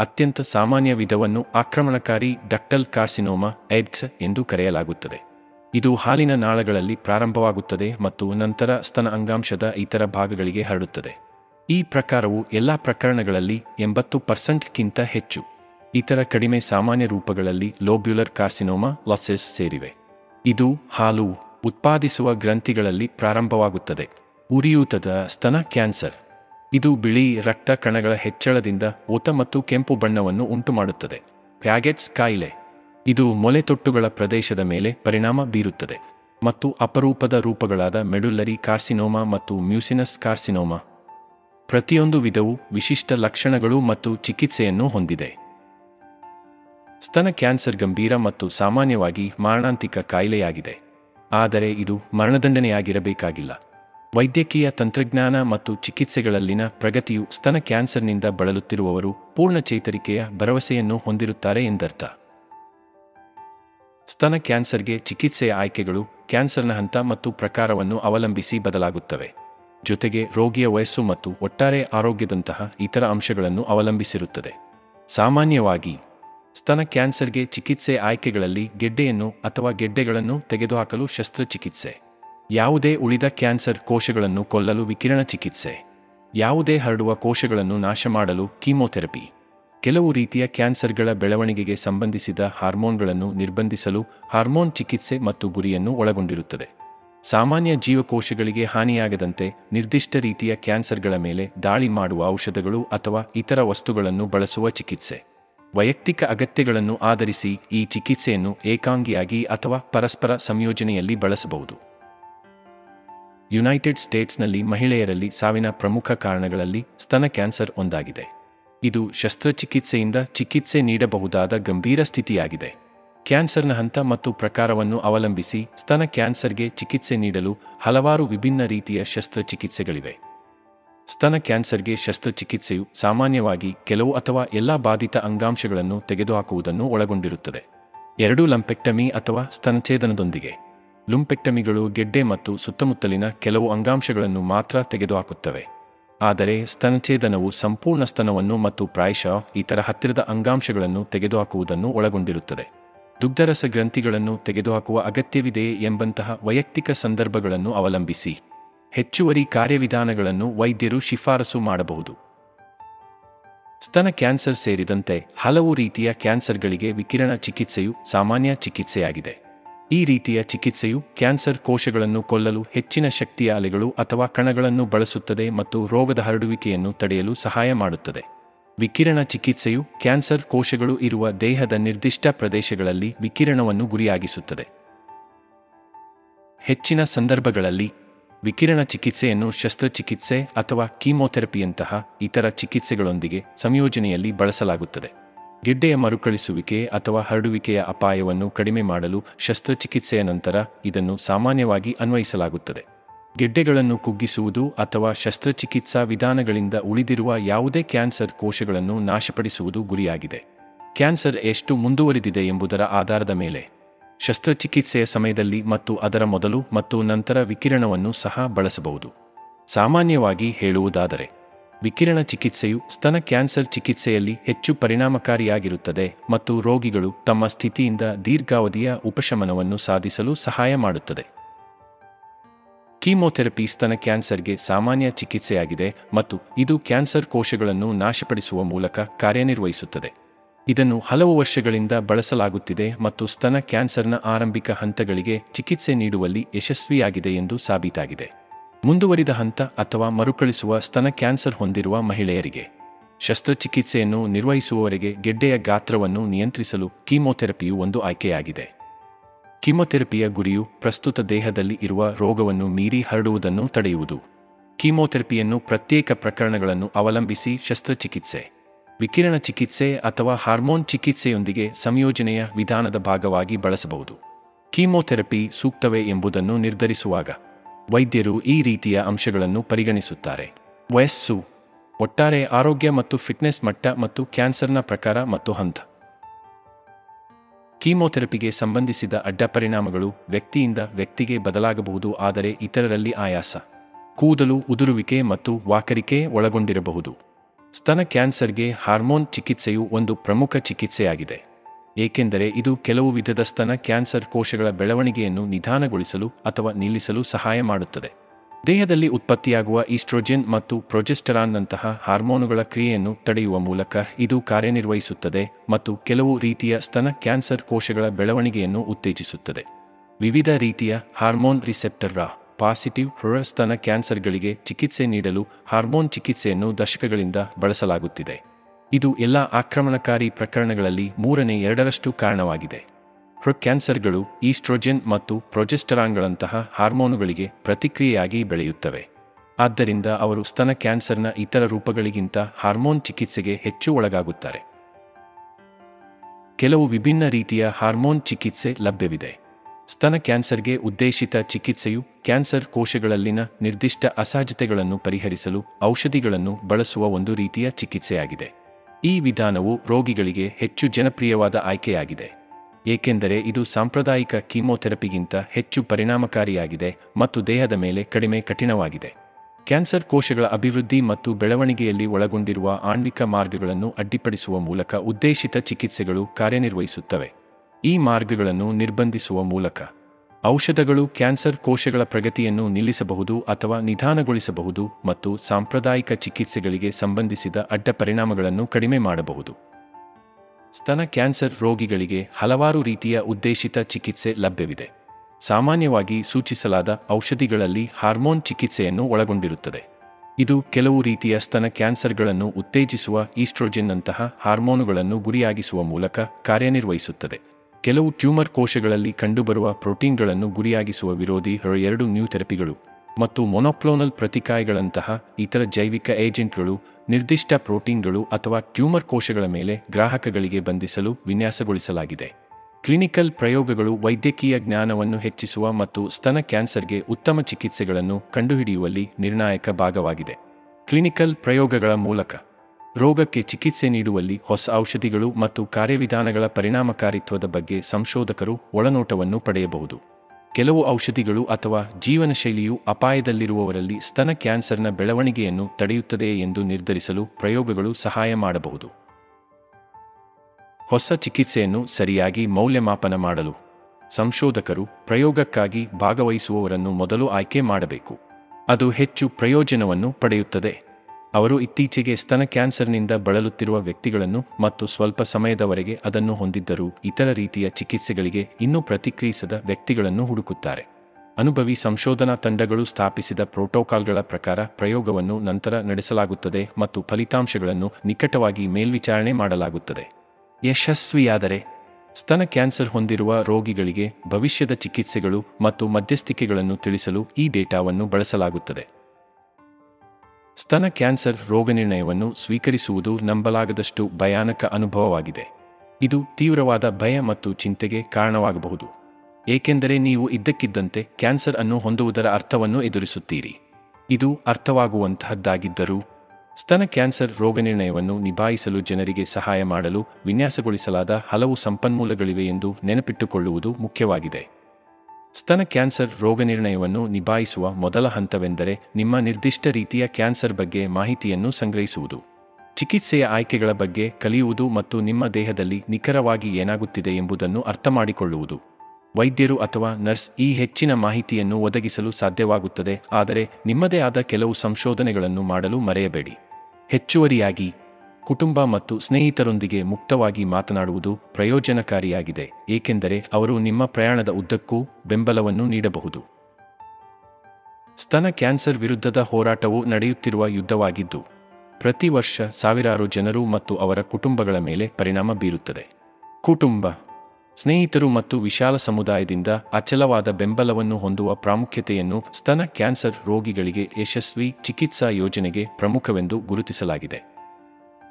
ಅತ್ಯಂತ ಸಾಮಾನ್ಯ ವಿಧವನ್ನು ಆಕ್ರಮಣಕಾರಿ ಡಕ್ಟಲ್ ಕಾರ್ಸಿನೋಮಾ ಎಡ್ಸ್ ಎಂದು ಕರೆಯಲಾಗುತ್ತದೆ. ಇದು ಹಾಲಿನ ನಾಳಗಳಲ್ಲಿ ಪ್ರಾರಂಭವಾಗುತ್ತದೆ ಮತ್ತು ನಂತರ ಸ್ತನ ಅಂಗಾಂಶದ ಇತರ ಭಾಗಗಳಿಗೆ ಹರಡುತ್ತದೆ. ಈ ಪ್ರಕಾರವು ಎಲ್ಲ ಪ್ರಕರಣಗಳಲ್ಲಿ 80%ಕ್ಕಿಂತ ಹೆಚ್ಚು. ಇತರ ಕಡಿಮೆ ಸಾಮಾನ್ಯ ರೂಪಗಳಲ್ಲಿ ಲೋಬ್ಯುಲರ್ ಕಾರ್ಸಿನೋಮಾ ಲಾಸಸ್ ಸೇರಿವೆ. ಇದು ಹಾಲು ಉತ್ಪಾದಿಸುವ ಗ್ರಂಥಿಗಳಲ್ಲಿ ಪ್ರಾರಂಭವಾಗುತ್ತದೆ. ಉರಿಯೂತದ ಸ್ತನ ಕ್ಯಾನ್ಸರ್, ಇದು ಬಿಳಿ ರಕ್ತ ಕಣಗಳ ಹೆಚ್ಚಳದಿಂದ ಊತ ಮತ್ತು ಕೆಂಪು ಬಣ್ಣವನ್ನು ಉಂಟುಮಾಡುತ್ತದೆ. ಪ್ಯಾಗೆಟ್ಸ್ ಕಾಯಿಲೆ, ಇದು ಮೊಲೆತೊಟ್ಟುಗಳ ಪ್ರದೇಶದ ಮೇಲೆ ಪರಿಣಾಮ ಬೀರುತ್ತದೆ ಮತ್ತು ಅಪರೂಪದ ರೂಪಗಳಾದ ಮೆಡುಲ್ಲರಿ ಕಾರ್ಸಿನೋಮಾ ಮತ್ತು ಮ್ಯೂಸಿನಸ್ ಕಾರ್ಸಿನೋಮಾ. ಪ್ರತಿಯೊಂದು ವಿಧವು ವಿಶಿಷ್ಟ ಲಕ್ಷಣಗಳು ಮತ್ತು ಚಿಕಿತ್ಸೆಯನ್ನು ಹೊಂದಿದೆ. ಸ್ತನ ಕ್ಯಾನ್ಸರ್ ಗಂಭೀರ ಮತ್ತು ಸಾಮಾನ್ಯವಾಗಿ ಮಾರಣಾಂತಿಕ ಕಾಯಿಲೆಯಾಗಿದೆ, ಆದರೆ ಇದು ಮರಣದಂಡನೆಯಾಗಿರಬೇಕಾಗಿಲ್ಲ. ವೈದ್ಯಕೀಯ ತಂತ್ರಜ್ಞಾನ ಮತ್ತು ಚಿಕಿತ್ಸೆಗಳಲ್ಲಿನ ಪ್ರಗತಿಯು ಸ್ತನ ಕ್ಯಾನ್ಸರ್ನಿಂದ ಬಳಲುತ್ತಿರುವವರು ಪೂರ್ಣ ಚೇತರಿಕೆಯ ಭರವಸೆಯನ್ನು ಹೊಂದಿರುತ್ತಾರೆ ಎಂದರ್ಥ. ಸ್ತನ ಕ್ಯಾನ್ಸರ್ಗೆ ಚಿಕಿತ್ಸೆಯ ಆಯ್ಕೆಗಳು ಕ್ಯಾನ್ಸರ್ನ ಹಂತ ಮತ್ತು ಪ್ರಕಾರವನ್ನು ಅವಲಂಬಿಸಿ ಬದಲಾಗುತ್ತವೆ, ಜೊತೆಗೆ ರೋಗಿಯ ವಯಸ್ಸು ಮತ್ತು ಒಟ್ಟಾರೆ ಆರೋಗ್ಯದಂತಹ ಇತರ ಅಂಶಗಳನ್ನು ಅವಲಂಬಿಸಿರುತ್ತದೆ. ಸಾಮಾನ್ಯವಾಗಿ ಸ್ತನ ಕ್ಯಾನ್ಸರ್ಗೆ ಚಿಕಿತ್ಸೆ ಆಯ್ಕೆಗಳಲ್ಲಿ ಗೆಡ್ಡೆಯನ್ನು ಅಥವಾ ಗೆಡ್ಡೆಗಳನ್ನು ತೆಗೆದುಹಾಕಲು ಶಸ್ತ್ರಚಿಕಿತ್ಸೆ, ಯಾವುದೇ ಉಳಿದ ಕ್ಯಾನ್ಸರ್ ಕೋಶಗಳನ್ನು ಕೊಲ್ಲಲು ವಿಕಿರಣ ಚಿಕಿತ್ಸೆ, ಯಾವುದೇ ಹರಡುವ ಕೋಶಗಳನ್ನು ನಾಶ ಮಾಡಲು ಕೀಮೋಥೆರಪಿ, ಕೆಲವು ರೀತಿಯ ಕ್ಯಾನ್ಸರ್ಗಳ ಬೆಳವಣಿಗೆಗೆ ಸಂಬಂಧಿಸಿದ ಹಾರ್ಮೋನ್ಗಳನ್ನು ನಿರ್ಬಂಧಿಸಲು ಹಾರ್ಮೋನ್ ಚಿಕಿತ್ಸೆ ಮತ್ತು ಗುರಿಯನ್ನು ಒಳಗೊಂಡಿರುತ್ತದೆ. ಸಾಮಾನ್ಯ ಜೀವಕೋಶಗಳಿಗೆ ಹಾನಿಯಾಗದಂತೆ ನಿರ್ದಿಷ್ಟ ರೀತಿಯ ಕ್ಯಾನ್ಸರ್ಗಳ ಮೇಲೆ ದಾಳಿ ಮಾಡುವ ಔಷಧಗಳು ಅಥವಾ ಇತರ ವಸ್ತುಗಳನ್ನು ಬಳಸುವ ಚಿಕಿತ್ಸೆ. ವೈಯಕ್ತಿಕ ಅಗತ್ಯಗಳನ್ನು ಆಧರಿಸಿ ಈ ಚಿಕಿತ್ಸೆಯನ್ನು ಏಕಾಂಗಿಯಾಗಿ ಅಥವಾ ಪರಸ್ಪರ ಸಂಯೋಜನೆಯಲ್ಲಿ ಬಳಸಬಹುದು. ಯುನೈಟೆಡ್ ಸ್ಟೇಟ್ಸ್ನಲ್ಲಿ ಮಹಿಳೆಯರಲ್ಲಿ ಸಾವಿನ ಪ್ರಮುಖ ಕಾರಣಗಳಲ್ಲಿ ಸ್ತನ ಕ್ಯಾನ್ಸರ್ ಒಂದಾಗಿದೆ. ಇದು ಶಸ್ತ್ರಚಿಕಿತ್ಸೆಯಿಂದ ಚಿಕಿತ್ಸೆ ನೀಡಬಹುದಾದ ಗಂಭೀರ ಸ್ಥಿತಿಯಾಗಿದೆ. ಕ್ಯಾನ್ಸರ್ನ ಹಂತ ಮತ್ತು ಪ್ರಕಾರವನ್ನು ಅವಲಂಬಿಸಿ ಸ್ತನ ಕ್ಯಾನ್ಸರ್ಗೆ ಚಿಕಿತ್ಸೆ ನೀಡಲು ಹಲವಾರು ವಿಭಿನ್ನ ರೀತಿಯ ಶಸ್ತ್ರಚಿಕಿತ್ಸೆಗಳಿವೆ. ಸ್ತನ ಕ್ಯಾನ್ಸರ್ಗೆ ಶಸ್ತ್ರಚಿಕಿತ್ಸೆಯು ಸಾಮಾನ್ಯವಾಗಿ ಕೆಲವು ಅಥವಾ ಎಲ್ಲ ಬಾಧಿತ ಅಂಗಾಂಶಗಳನ್ನು ತೆಗೆದುಹಾಕುವುದನ್ನು ಒಳಗೊಂಡಿರುತ್ತದೆ, 2 ಲಂಪೆಕ್ಟಮಿ ಅಥವಾ ಸ್ತನಛೇದನದೊಂದಿಗೆ. ಲುಂಪೆಕ್ಟಮಿಗಳು ಗೆಡ್ಡೆ ಮತ್ತು ಸುತ್ತಮುತ್ತಲಿನ ಕೆಲವು ಅಂಗಾಂಶಗಳನ್ನು ಮಾತ್ರ ತೆಗೆದುಹಾಕುತ್ತವೆ, ಆದರೆ ಸ್ತನಛೇದನವು ಸಂಪೂರ್ಣ ಸ್ತನವನ್ನು ಮತ್ತು ಪ್ರಾಯಶಃ ಇತರ ಹತ್ತಿರದ ಅಂಗಾಂಶಗಳನ್ನು ತೆಗೆದುಹಾಕುವುದನ್ನು ಒಳಗೊಂಡಿರುತ್ತದೆ. ದುಗ್ಧರಸ ಗ್ರಂಥಿಗಳನ್ನು ತೆಗೆದುಹಾಕುವ ಅಗತ್ಯವಿದೆಯೇ ಎಂಬಂತಹ ವೈಯಕ್ತಿಕ ಸಂದರ್ಭಗಳನ್ನು ಅವಲಂಬಿಸಿ ಹೆಚ್ಚುವರಿ ಕಾರ್ಯವಿಧಾನಗಳನ್ನು ವೈದ್ಯರು ಶಿಫಾರಸು ಮಾಡಬಹುದು. ಸ್ತನ ಕ್ಯಾನ್ಸರ್ ಸೇರಿದಂತೆ ಹಲವು ರೀತಿಯ ಕ್ಯಾನ್ಸರ್ಗಳಿಗೆ ವಿಕಿರಣ ಚಿಕಿತ್ಸೆಯು ಸಾಮಾನ್ಯ ಚಿಕಿತ್ಸೆಯಾಗಿದೆ. ಈ ರೀತಿಯ ಚಿಕಿತ್ಸೆಯು ಕ್ಯಾನ್ಸರ್ ಕೋಶಗಳನ್ನು ಕೊಲ್ಲಲು ಹೆಚ್ಚಿನ ಶಕ್ತಿಯ ಅಲೆಗಳು ಅಥವಾ ಕಣಗಳನ್ನು ಬಳಸುತ್ತದೆ ಮತ್ತು ರೋಗದ ಹರಡುವಿಕೆಯನ್ನು ತಡೆಯಲು ಸಹಾಯ ಮಾಡುತ್ತದೆ. ವಿಕಿರಣ ಚಿಕಿತ್ಸೆಯು ಕ್ಯಾನ್ಸರ್ ಕೋಶಗಳು ಇರುವ ದೇಹದ ನಿರ್ದಿಷ್ಟ ಪ್ರದೇಶಗಳಲ್ಲಿ ವಿಕಿರಣವನ್ನು ಗುರಿಯಾಗಿಸುತ್ತದೆ. ಹೆಚ್ಚಿನ ಸಂದರ್ಭಗಳಲ್ಲಿ ವಿಕಿರಣ ಚಿಕಿತ್ಸೆಯನ್ನು ಶಸ್ತ್ರಚಿಕಿತ್ಸೆ ಅಥವಾ ಕೀಮೋಥೆರಪಿಯಂತಹ ಇತರ ಚಿಕಿತ್ಸೆಗಳೊಂದಿಗೆ ಸಂಯೋಜನೆಯಲ್ಲಿ ಬಳಸಲಾಗುತ್ತದೆ. ಗೆಡ್ಡೆಯ ಮರುಕಳಿಸುವಿಕೆ ಅಥವಾ ಹರಡುವಿಕೆಯ ಅಪಾಯವನ್ನು ಕಡಿಮೆ ಮಾಡಲು ಶಸ್ತ್ರಚಿಕಿತ್ಸೆಯ ನಂತರ ಇದನ್ನು ಸಾಮಾನ್ಯವಾಗಿ ಅನ್ವಯಿಸಲಾಗುತ್ತದೆ. ಗೆಡ್ಡೆಗಳನ್ನು ಕುಗ್ಗಿಸುವುದು ಅಥವಾ ಶಸ್ತ್ರಚಿಕಿತ್ಸಾ ವಿಧಾನಗಳಿಂದ ಉಳಿದಿರುವ ಯಾವುದೇ ಕ್ಯಾನ್ಸರ್ ಕೋಶಗಳನ್ನು ನಾಶಪಡಿಸುವುದು ಗುರಿಯಾಗಿದೆ. ಕ್ಯಾನ್ಸರ್ ಎಷ್ಟು ಮುಂದುವರಿದಿದೆ ಎಂಬುದರ ಆಧಾರದ ಮೇಲೆ ಶಸ್ತ್ರಚಿಕಿತ್ಸೆಯ ಸಮಯದಲ್ಲಿ ಮತ್ತು ಅದರ ಮೊದಲು ಮತ್ತು ನಂತರ ವಿಕಿರಣವನ್ನು ಸಹ ಬಳಸಬಹುದು. ಸಾಮಾನ್ಯವಾಗಿ ಹೇಳುವುದಾದರೆ, ವಿಕಿರಣ ಚಿಕಿತ್ಸೆಯು ಸ್ತನ ಕ್ಯಾನ್ಸರ್ ಚಿಕಿತ್ಸೆಯಲ್ಲಿ ಹೆಚ್ಚು ಪರಿಣಾಮಕಾರಿಯಾಗಿರುತ್ತದೆ ಮತ್ತು ರೋಗಿಗಳು ತಮ್ಮ ಸ್ಥಿತಿಯಿಂದ ದೀರ್ಘಾವಧಿಯ ಉಪಶಮನವನ್ನು ಸಾಧಿಸಲು ಸಹಾಯ ಮಾಡುತ್ತದೆ. ಕೀಮೋಥೆರಪಿ ಸ್ತನ ಕ್ಯಾನ್ಸರ್ಗೆ ಸಾಮಾನ್ಯ ಚಿಕಿತ್ಸೆಯಾಗಿದೆ ಮತ್ತು ಇದು ಕ್ಯಾನ್ಸರ್ ಕೋಶಗಳನ್ನು ನಾಶಪಡಿಸುವ ಮೂಲಕ ಕಾರ್ಯನಿರ್ವಹಿಸುತ್ತದೆ. ಇದನ್ನು ಹಲವು ವರ್ಷಗಳಿಂದ ಬಳಸಲಾಗುತ್ತಿದೆ ಮತ್ತು ಸ್ತನ ಕ್ಯಾನ್ಸರ್ನ ಆರಂಭಿಕ ಹಂತಗಳಿಗೆ ಚಿಕಿತ್ಸೆ ನೀಡುವಲ್ಲಿ ಯಶಸ್ವಿಯಾಗಿದೆ ಎಂದು ಸಾಬೀತಾಗಿದೆ. ಮುಂದುವರಿದ ಹಂತ ಅಥವಾ ಮರುಕಳಿಸುವ ಸ್ತನ ಕ್ಯಾನ್ಸರ್ ಹೊಂದಿರುವ ಮಹಿಳೆಯರಿಗೆ ಶಸ್ತ್ರಚಿಕಿತ್ಸೆಯನ್ನು ನಿರ್ವಹಿಸುವವರೆಗೆ ಗೆಡ್ಡೆಯ ಗಾತ್ರವನ್ನು ನಿಯಂತ್ರಿಸಲು ಕೀಮೋಥೆರಪಿಯು ಒಂದು ಆಯ್ಕೆಯಾಗಿದೆ. ಕೀಮೋಥೆರಪಿಯ ಗುರಿಯು ಪ್ರಸ್ತುತ ದೇಹದಲ್ಲಿ ಇರುವ ರೋಗವನ್ನು ಮೀರಿ ಹರಡುವುದನ್ನು ತಡೆಯುವುದು. ಕೀಮೋಥೆರಪಿಯನ್ನು ಪ್ರತ್ಯೇಕ ಪ್ರಕರಣಗಳನ್ನು ಅವಲಂಬಿಸಿ ಶಸ್ತ್ರಚಿಕಿತ್ಸೆ, ವಿಕಿರಣ ಚಿಕಿತ್ಸೆ ಅಥವಾ ಹಾರ್ಮೋನ್ ಚಿಕಿತ್ಸೆಯೊಂದಿಗೆ ಸಂಯೋಜನೆಯ ವಿಧಾನದ ಭಾಗವಾಗಿ ಬಳಸಬಹುದು. ಕೀಮೋಥೆರಪಿ ಸೂಕ್ತವೇ ಎಂಬುದನ್ನು ನಿರ್ಧರಿಸುವಾಗ ವೈದ್ಯರು ಈ ರೀತಿಯ ಅಂಶಗಳನ್ನು ಪರಿಗಣಿಸುತ್ತಾರೆ: ವಯಸ್ಸು, ಒಟ್ಟಾರೆ ಆರೋಗ್ಯ ಮತ್ತು ಫಿಟ್ನೆಸ್ ಮಟ್ಟ, ಮತ್ತು ಕ್ಯಾನ್ಸರ್ನ ಪ್ರಕಾರ ಮತ್ತು ಹಂತ. ಕೀಮೋಥೆರಪಿಗೆ ಸಂಬಂಧಿಸಿದ ಅಡ್ಡಪರಿಣಾಮಗಳು ವ್ಯಕ್ತಿಯಿಂದ ವ್ಯಕ್ತಿಗೆ ಬದಲಾಗಬಹುದು, ಆದರೆ ಇತರರಲ್ಲಿ ಆಯಾಸ, ಕೂದಲು ಉದುರುವಿಕೆ ಮತ್ತು ವಾಕರಿಕೆ ಒಳಗೊಂಡಿರಬಹುದು. ಸ್ತನ ಕ್ಯಾನ್ಸರ್ಗೆ ಹಾರ್ಮೋನ್ ಚಿಕಿತ್ಸೆಯು ಒಂದು ಪ್ರಮುಖ ಚಿಕಿತ್ಸೆಯಾಗಿದೆ, ಏಕೆಂದರೆ ಇದು ಕೆಲವು ವಿಧದ ಸ್ತನ ಕ್ಯಾನ್ಸರ್ ಕೋಶಗಳ ಬೆಳವಣಿಗೆಯನ್ನು ನಿಧಾನಗೊಳಿಸಲು ಅಥವಾ ನಿಲ್ಲಿಸಲು ಸಹಾಯ ಮಾಡುತ್ತದೆ. ದೇಹದಲ್ಲಿ ಉತ್ಪತ್ತಿಯಾಗುವ ಈಸ್ಟ್ರೋಜೆನ್ ಮತ್ತು ಪ್ರೊಜೆಸ್ಟರಾನ್ನಂತಹ ಹಾರ್ಮೋನುಗಳ ಕ್ರಿಯೆಯನ್ನು ತಡೆಯುವ ಮೂಲಕ ಇದು ಕಾರ್ಯನಿರ್ವಹಿಸುತ್ತದೆ ಮತ್ತು ಕೆಲವು ರೀತಿಯ ಸ್ತನ ಕ್ಯಾನ್ಸರ್ ಕೋಶಗಳ ಬೆಳವಣಿಗೆಯನ್ನು ಉತ್ತೇಜಿಸುತ್ತದೆ. ವಿವಿಧ ರೀತಿಯ ಹಾರ್ಮೋನ್ ರಿಸೆಪ್ಟರ್ ಪಾಸಿಟಿವ್ ಹೊರ ಸ್ತನ ಕ್ಯಾನ್ಸರ್ಗಳಿಗೆ ಚಿಕಿತ್ಸೆ ನೀಡಲು ಹಾರ್ಮೋನ್ ಚಿಕಿತ್ಸೆಯನ್ನು ದಶಕಗಳಿಂದ ಬಳಸಲಾಗುತ್ತಿದೆ. ಇದು ಎಲ್ಲ ಆಕ್ರಮಣಕಾರಿ ಪ್ರಕರಣಗಳಲ್ಲಿ 2/3 ಕಾರಣವಾಗಿದೆ. ಹೃದ್ ಕ್ಯಾನ್ಸರ್ಗಳು ಈಸ್ಟ್ರೋಜೆನ್ ಮತ್ತು ಪ್ರೊಜೆಸ್ಟರಾನ್ಗಳಂತಹ ಹಾರ್ಮೋನುಗಳಿಗೆ ಪ್ರತಿಕ್ರಿಯೆಯಾಗಿ ಬೆಳೆಯುತ್ತವೆ, ಆದ್ದರಿಂದ ಅವರು ಸ್ತನ ಕ್ಯಾನ್ಸರ್ನ ಇತರ ರೂಪಗಳಿಗಿಂತ ಹಾರ್ಮೋನ್ ಚಿಕಿತ್ಸೆಗೆ ಹೆಚ್ಚು ಒಳಗಾಗುತ್ತಾರೆ. ಕೆಲವು ವಿಭಿನ್ನ ರೀತಿಯ ಹಾರ್ಮೋನ್ ಚಿಕಿತ್ಸೆ ಲಭ್ಯವಿದೆ. ಸ್ತನ ಕ್ಯಾನ್ಸರ್ಗೆ ಉದ್ದೇಶಿತ ಚಿಕಿತ್ಸೆಯು ಕ್ಯಾನ್ಸರ್ ಕೋಶಗಳಲ್ಲಿನ ನಿರ್ದಿಷ್ಟ ಅಸಹಜತೆಗಳನ್ನು ಪರಿಹರಿಸಲು ಔಷಧಿಗಳನ್ನು ಬಳಸುವ ಒಂದು ರೀತಿಯ ಚಿಕಿತ್ಸೆಯಾಗಿದೆ. ಈ ವಿಧಾನವು ರೋಗಿಗಳಿಗೆ ಹೆಚ್ಚು ಜನಪ್ರಿಯವಾದ ಆಯ್ಕೆಯಾಗಿದೆ, ಏಕೆಂದರೆ ಇದು ಸಾಂಪ್ರದಾಯಿಕ ಕೀಮೋಥೆರಪಿಗಿಂತ ಹೆಚ್ಚು ಪರಿಣಾಮಕಾರಿಯಾಗಿದೆ ಮತ್ತು ದೇಹದ ಮೇಲೆ ಕಡಿಮೆ ಕಠಿಣವಾಗಿದೆ. ಕ್ಯಾನ್ಸರ್ ಕೋಶಗಳ ಅಭಿವೃದ್ಧಿ ಮತ್ತು ಬೆಳವಣಿಗೆಯಲ್ಲಿ ಒಳಗೊಂಡಿರುವ ಆಣ್ವಿಕ ಮಾರ್ಗಗಳನ್ನು ಅಡ್ಡಿಪಡಿಸುವ ಮೂಲಕ ಉದ್ದೇಶಿತ ಚಿಕಿತ್ಸೆಗಳು ಕಾರ್ಯನಿರ್ವಹಿಸುತ್ತವೆ. ಈ ಮಾರ್ಗಗಳನ್ನು ನಿರ್ಬಂಧಿಸುವ ಮೂಲಕ ಔಷಧಗಳು ಕ್ಯಾನ್ಸರ್ ಕೋಶಗಳ ಪ್ರಗತಿಯನ್ನು ನಿಲ್ಲಿಸಬಹುದು ಅಥವಾ ನಿಧಾನಗೊಳಿಸಬಹುದು ಮತ್ತು ಸಾಂಪ್ರದಾಯಿಕ ಚಿಕಿತ್ಸೆಗಳಿಗೆ ಸಂಬಂಧಿಸಿದ ಅಡ್ಡಪರಿಣಾಮಗಳನ್ನು ಕಡಿಮೆ ಮಾಡಬಹುದು. ಸ್ತನ ಕ್ಯಾನ್ಸರ್ ರೋಗಿಗಳಿಗೆ ಹಲವಾರು ರೀತಿಯ ಉದ್ದೇಶಿತ ಚಿಕಿತ್ಸೆ ಲಭ್ಯವಿದೆ. ಸಾಮಾನ್ಯವಾಗಿ ಸೂಚಿಸಲಾದ ಔಷಧಿಗಳಲ್ಲಿ ಹಾರ್ಮೋನ್ ಚಿಕಿತ್ಸೆಯನ್ನು ಒಳಗೊಂಡಿರುತ್ತದೆ. ಇದು ಕೆಲವು ರೀತಿಯ ಸ್ತನ ಕ್ಯಾನ್ಸರ್ಗಳನ್ನು ಉತ್ತೇಜಿಸುವ ಈಸ್ಟ್ರೋಜೆನ್ನಂತಹ ಹಾರ್ಮೋನುಗಳನ್ನು ಗುರಿಯಾಗಿಸುವ ಮೂಲಕ ಕಾರ್ಯನಿರ್ವಹಿಸುತ್ತದೆ. ಕೆಲವು ಟ್ಯೂಮರ್ ಕೋಶಗಳಲ್ಲಿ ಕಂಡುಬರುವ ಪ್ರೋಟೀನ್ಗಳನ್ನು ಗುರಿಯಾಗಿಸುವ ವಿರೋಧಿ 2 ನ್ಯೂಥೆರಪಿಗಳು ಮತ್ತು ಮೊನೊಕ್ಲೋನಲ್ ಪ್ರತಿಕಾಯಗಳಂತಹ ಇತರ ಜೈವಿಕ ಏಜೆಂಟ್ಗಳು ನಿರ್ದಿಷ್ಟ ಪ್ರೋಟೀನ್ಗಳು ಅಥವಾ ಟ್ಯೂಮರ್ ಕೋಶಗಳ ಮೇಲೆ ಗ್ರಾಹಕಗಳಿಗೆ ಬಂಧಿಸಲು ವಿನ್ಯಾಸಗೊಳಿಸಲಾಗಿದೆ. ಕ್ಲಿನಿಕಲ್ ಪ್ರಯೋಗಗಳು ವೈದ್ಯಕೀಯ ಜ್ಞಾನವನ್ನು ಹೆಚ್ಚಿಸುವ ಮತ್ತು ಸ್ತನ ಕ್ಯಾನ್ಸರ್ಗೆ ಉತ್ತಮ ಚಿಕಿತ್ಸೆಗಳನ್ನು ಕಂಡುಹಿಡಿಯುವಲ್ಲಿ ನಿರ್ಣಾಯಕ ಭಾಗವಾಗಿದೆ. ಕ್ಲಿನಿಕಲ್ ಪ್ರಯೋಗಗಳ ಮೂಲಕ ರೋಗಕ್ಕೆ ಚಿಕಿತ್ಸೆ ನೀಡುವಲ್ಲಿ ಹೊಸ ಔಷಧಿಗಳು ಮತ್ತು ಕಾರ್ಯವಿಧಾನಗಳ ಪರಿಣಾಮಕಾರಿತ್ವದ ಬಗ್ಗೆ ಸಂಶೋಧಕರು ಒಳನೋಟವನ್ನು ಪಡೆಯಬಹುದು. ಕೆಲವು ಔಷಧಿಗಳು ಅಥವಾ ಜೀವನಶೈಲಿಯು ಅಪಾಯದಲ್ಲಿರುವವರಲ್ಲಿ ಸ್ತನ ಕ್ಯಾನ್ಸರ್ನ ಬೆಳವಣಿಗೆಯನ್ನು ತಡೆಯುತ್ತದೆಯೇ ಎಂದು ನಿರ್ಧರಿಸಲು ಪ್ರಯೋಗಗಳು ಸಹಾಯ ಮಾಡಬಹುದು. ಹೊಸ ಚಿಕಿತ್ಸೆಯನ್ನು ಸರಿಯಾಗಿ ಮೌಲ್ಯಮಾಪನ ಮಾಡಲು ಸಂಶೋಧಕರು ಪ್ರಯೋಗಕ್ಕಾಗಿ ಭಾಗವಹಿಸುವವರನ್ನು ಮೊದಲು ಆಯ್ಕೆ ಮಾಡಬೇಕು, ಅದು ಹೆಚ್ಚು ಪ್ರಯೋಜನವನ್ನು ಪಡೆಯುತ್ತದೆ. ಅವರು ಇತ್ತೀಚೆಗೆ ಸ್ತನ ಕ್ಯಾನ್ಸರ್ನಿಂದ ಬಳಲುತ್ತಿರುವ ವ್ಯಕ್ತಿಗಳನ್ನು ಮತ್ತು ಸ್ವಲ್ಪ ಸಮಯದವರೆಗೆ ಅದನ್ನು ಹೊಂದಿದ್ದರೂ ಇತರ ರೀತಿಯ ಚಿಕಿತ್ಸೆಗಳಿಗೆ ಇನ್ನೂ ಪ್ರತಿಕ್ರಿಯಿಸದ ವ್ಯಕ್ತಿಗಳನ್ನು ಹುಡುಕುತ್ತಾರೆ. ಅನುಭವಿ ಸಂಶೋಧನಾ ತಂಡಗಳು ಸ್ಥಾಪಿಸಿದ ಪ್ರೋಟೋಕಾಲ್ಗಳ ಪ್ರಕಾರ ಪ್ರಯೋಗವನ್ನು ನಂತರ ನಡೆಸಲಾಗುತ್ತದೆ ಮತ್ತು ಫಲಿತಾಂಶಗಳನ್ನು ನಿಕಟವಾಗಿ ಮೇಲ್ವಿಚಾರಣೆ ಮಾಡಲಾಗುತ್ತದೆ. ಯಶಸ್ವಿಯಾದರೆ ಸ್ತನ ಕ್ಯಾನ್ಸರ್ ಹೊಂದಿರುವ ರೋಗಿಗಳಿಗೆ ಭವಿಷ್ಯದ ಚಿಕಿತ್ಸೆಗಳು ಮತ್ತು ಮಧ್ಯಸ್ಥಿಕೆಗಳನ್ನು ತಿಳಿಸಲು ಈ ಡೇಟಾವನ್ನು ಬಳಸಲಾಗುತ್ತದೆ. ಸ್ತನ ಕ್ಯಾನ್ಸರ್ ರೋಗನಿರ್ಣಯವನ್ನು ಸ್ವೀಕರಿಸುವುದು ನಂಬಲಾಗದಷ್ಟು ಭಯಾನಕ ಅನುಭವವಾಗಿದೆ. ಇದು ತೀವ್ರವಾದ ಭಯ ಮತ್ತು ಚಿಂತೆಗೆ ಕಾರಣವಾಗಬಹುದು, ಏಕೆಂದರೆ ನೀವು ಇದ್ದಕ್ಕಿದ್ದಂತೆ ಕ್ಯಾನ್ಸರ್ ಅನ್ನು ಹೊಂದುವುದರ ಅರ್ಥವನ್ನು ಎದುರಿಸುತ್ತೀರಿ. ಇದು ಅರ್ಥವಾಗುವಂತಹದ್ದಾಗಿದ್ದರೂ ಸ್ತನ ಕ್ಯಾನ್ಸರ್ ರೋಗನಿರ್ಣಯವನ್ನು ನಿಭಾಯಿಸಲು ಜನರಿಗೆ ಸಹಾಯ ಮಾಡಲು ವಿನ್ಯಾಸಗೊಳಿಸಲಾದ ಹಲವು ಸಂಪನ್ಮೂಲಗಳಿವೆ ಎಂದು ನೆನಪಿಟ್ಟುಕೊಳ್ಳುವುದು ಮುಖ್ಯವಾಗಿದೆ. ಸ್ತನ ಕ್ಯಾನ್ಸರ್ ರೋಗನಿರ್ಣಯವನ್ನು ನಿಭಾಯಿಸುವ ಮೊದಲ ಹಂತವೆಂದರೆ ನಿಮ್ಮ ನಿರ್ದಿಷ್ಟ ರೀತಿಯ ಕ್ಯಾನ್ಸರ್ ಬಗ್ಗೆ ಮಾಹಿತಿಯನ್ನು ಸಂಗ್ರಹಿಸುವುದು, ಚಿಕಿತ್ಸೆಯ ಆಯ್ಕೆಗಳ ಬಗ್ಗೆ ಕಲಿಯುವುದು ಮತ್ತು ನಿಮ್ಮ ದೇಹದಲ್ಲಿ ನಿಖರವಾಗಿ ಏನಾಗುತ್ತಿದೆ ಎಂಬುದನ್ನು ಅರ್ಥಮಾಡಿಕೊಳ್ಳುವುದು. ವೈದ್ಯರು ಅಥವಾ ನರ್ಸ್ ಈ ಹೆಚ್ಚಿನ ಮಾಹಿತಿಯನ್ನು ಒದಗಿಸಲು ಸಾಧ್ಯವಾಗುತ್ತದೆ, ಆದರೆ ನಿಮ್ಮದೇ ಆದ ಕೆಲವು ಸಂಶೋಧನೆಗಳನ್ನು ಮಾಡಲು ಮರೆಯಬೇಡಿ. ಹೆಚ್ಚುವರಿಯಾಗಿ, ಕುಟುಂಬ ಮತ್ತು ಸ್ನೇಹಿತರೊಂದಿಗೆ ಮುಕ್ತವಾಗಿ ಮಾತನಾಡುವುದು ಪ್ರಯೋಜನಕಾರಿಯಾಗಿದೆ, ಏಕೆಂದರೆ ಅವರು ನಿಮ್ಮ ಪ್ರಯಾಣದ ಉದ್ದಕ್ಕೂ ಬೆಂಬಲವನ್ನು ನೀಡಬಹುದು. ಸ್ತನ ಕ್ಯಾನ್ಸರ್ ವಿರುದ್ಧದ ಹೋರಾಟವು ನಡೆಯುತ್ತಿರುವ ಯುದ್ಧವಾಗಿದ್ದು, ಪ್ರತಿ ವರ್ಷ ಸಾವಿರಾರು ಜನರು ಮತ್ತು ಅವರ ಕುಟುಂಬಗಳ ಮೇಲೆ ಪರಿಣಾಮ ಬೀರುತ್ತದೆ. ಕುಟುಂಬ, ಸ್ನೇಹಿತರು ಮತ್ತು ವಿಶಾಲ ಸಮುದಾಯದಿಂದ ಅಚಲವಾದ ಬೆಂಬಲವನ್ನು ಹೊಂದುವ ಪ್ರಾಮುಖ್ಯತೆಯನ್ನು ಸ್ತನ ಕ್ಯಾನ್ಸರ್ ರೋಗಿಗಳಿಗೆ ಯಶಸ್ವಿ ಚಿಕಿತ್ಸಾ ಯೋಜನೆಗೆ ಪ್ರಮುಖವೆಂದು ಗುರುತಿಸಲಾಗಿದೆ.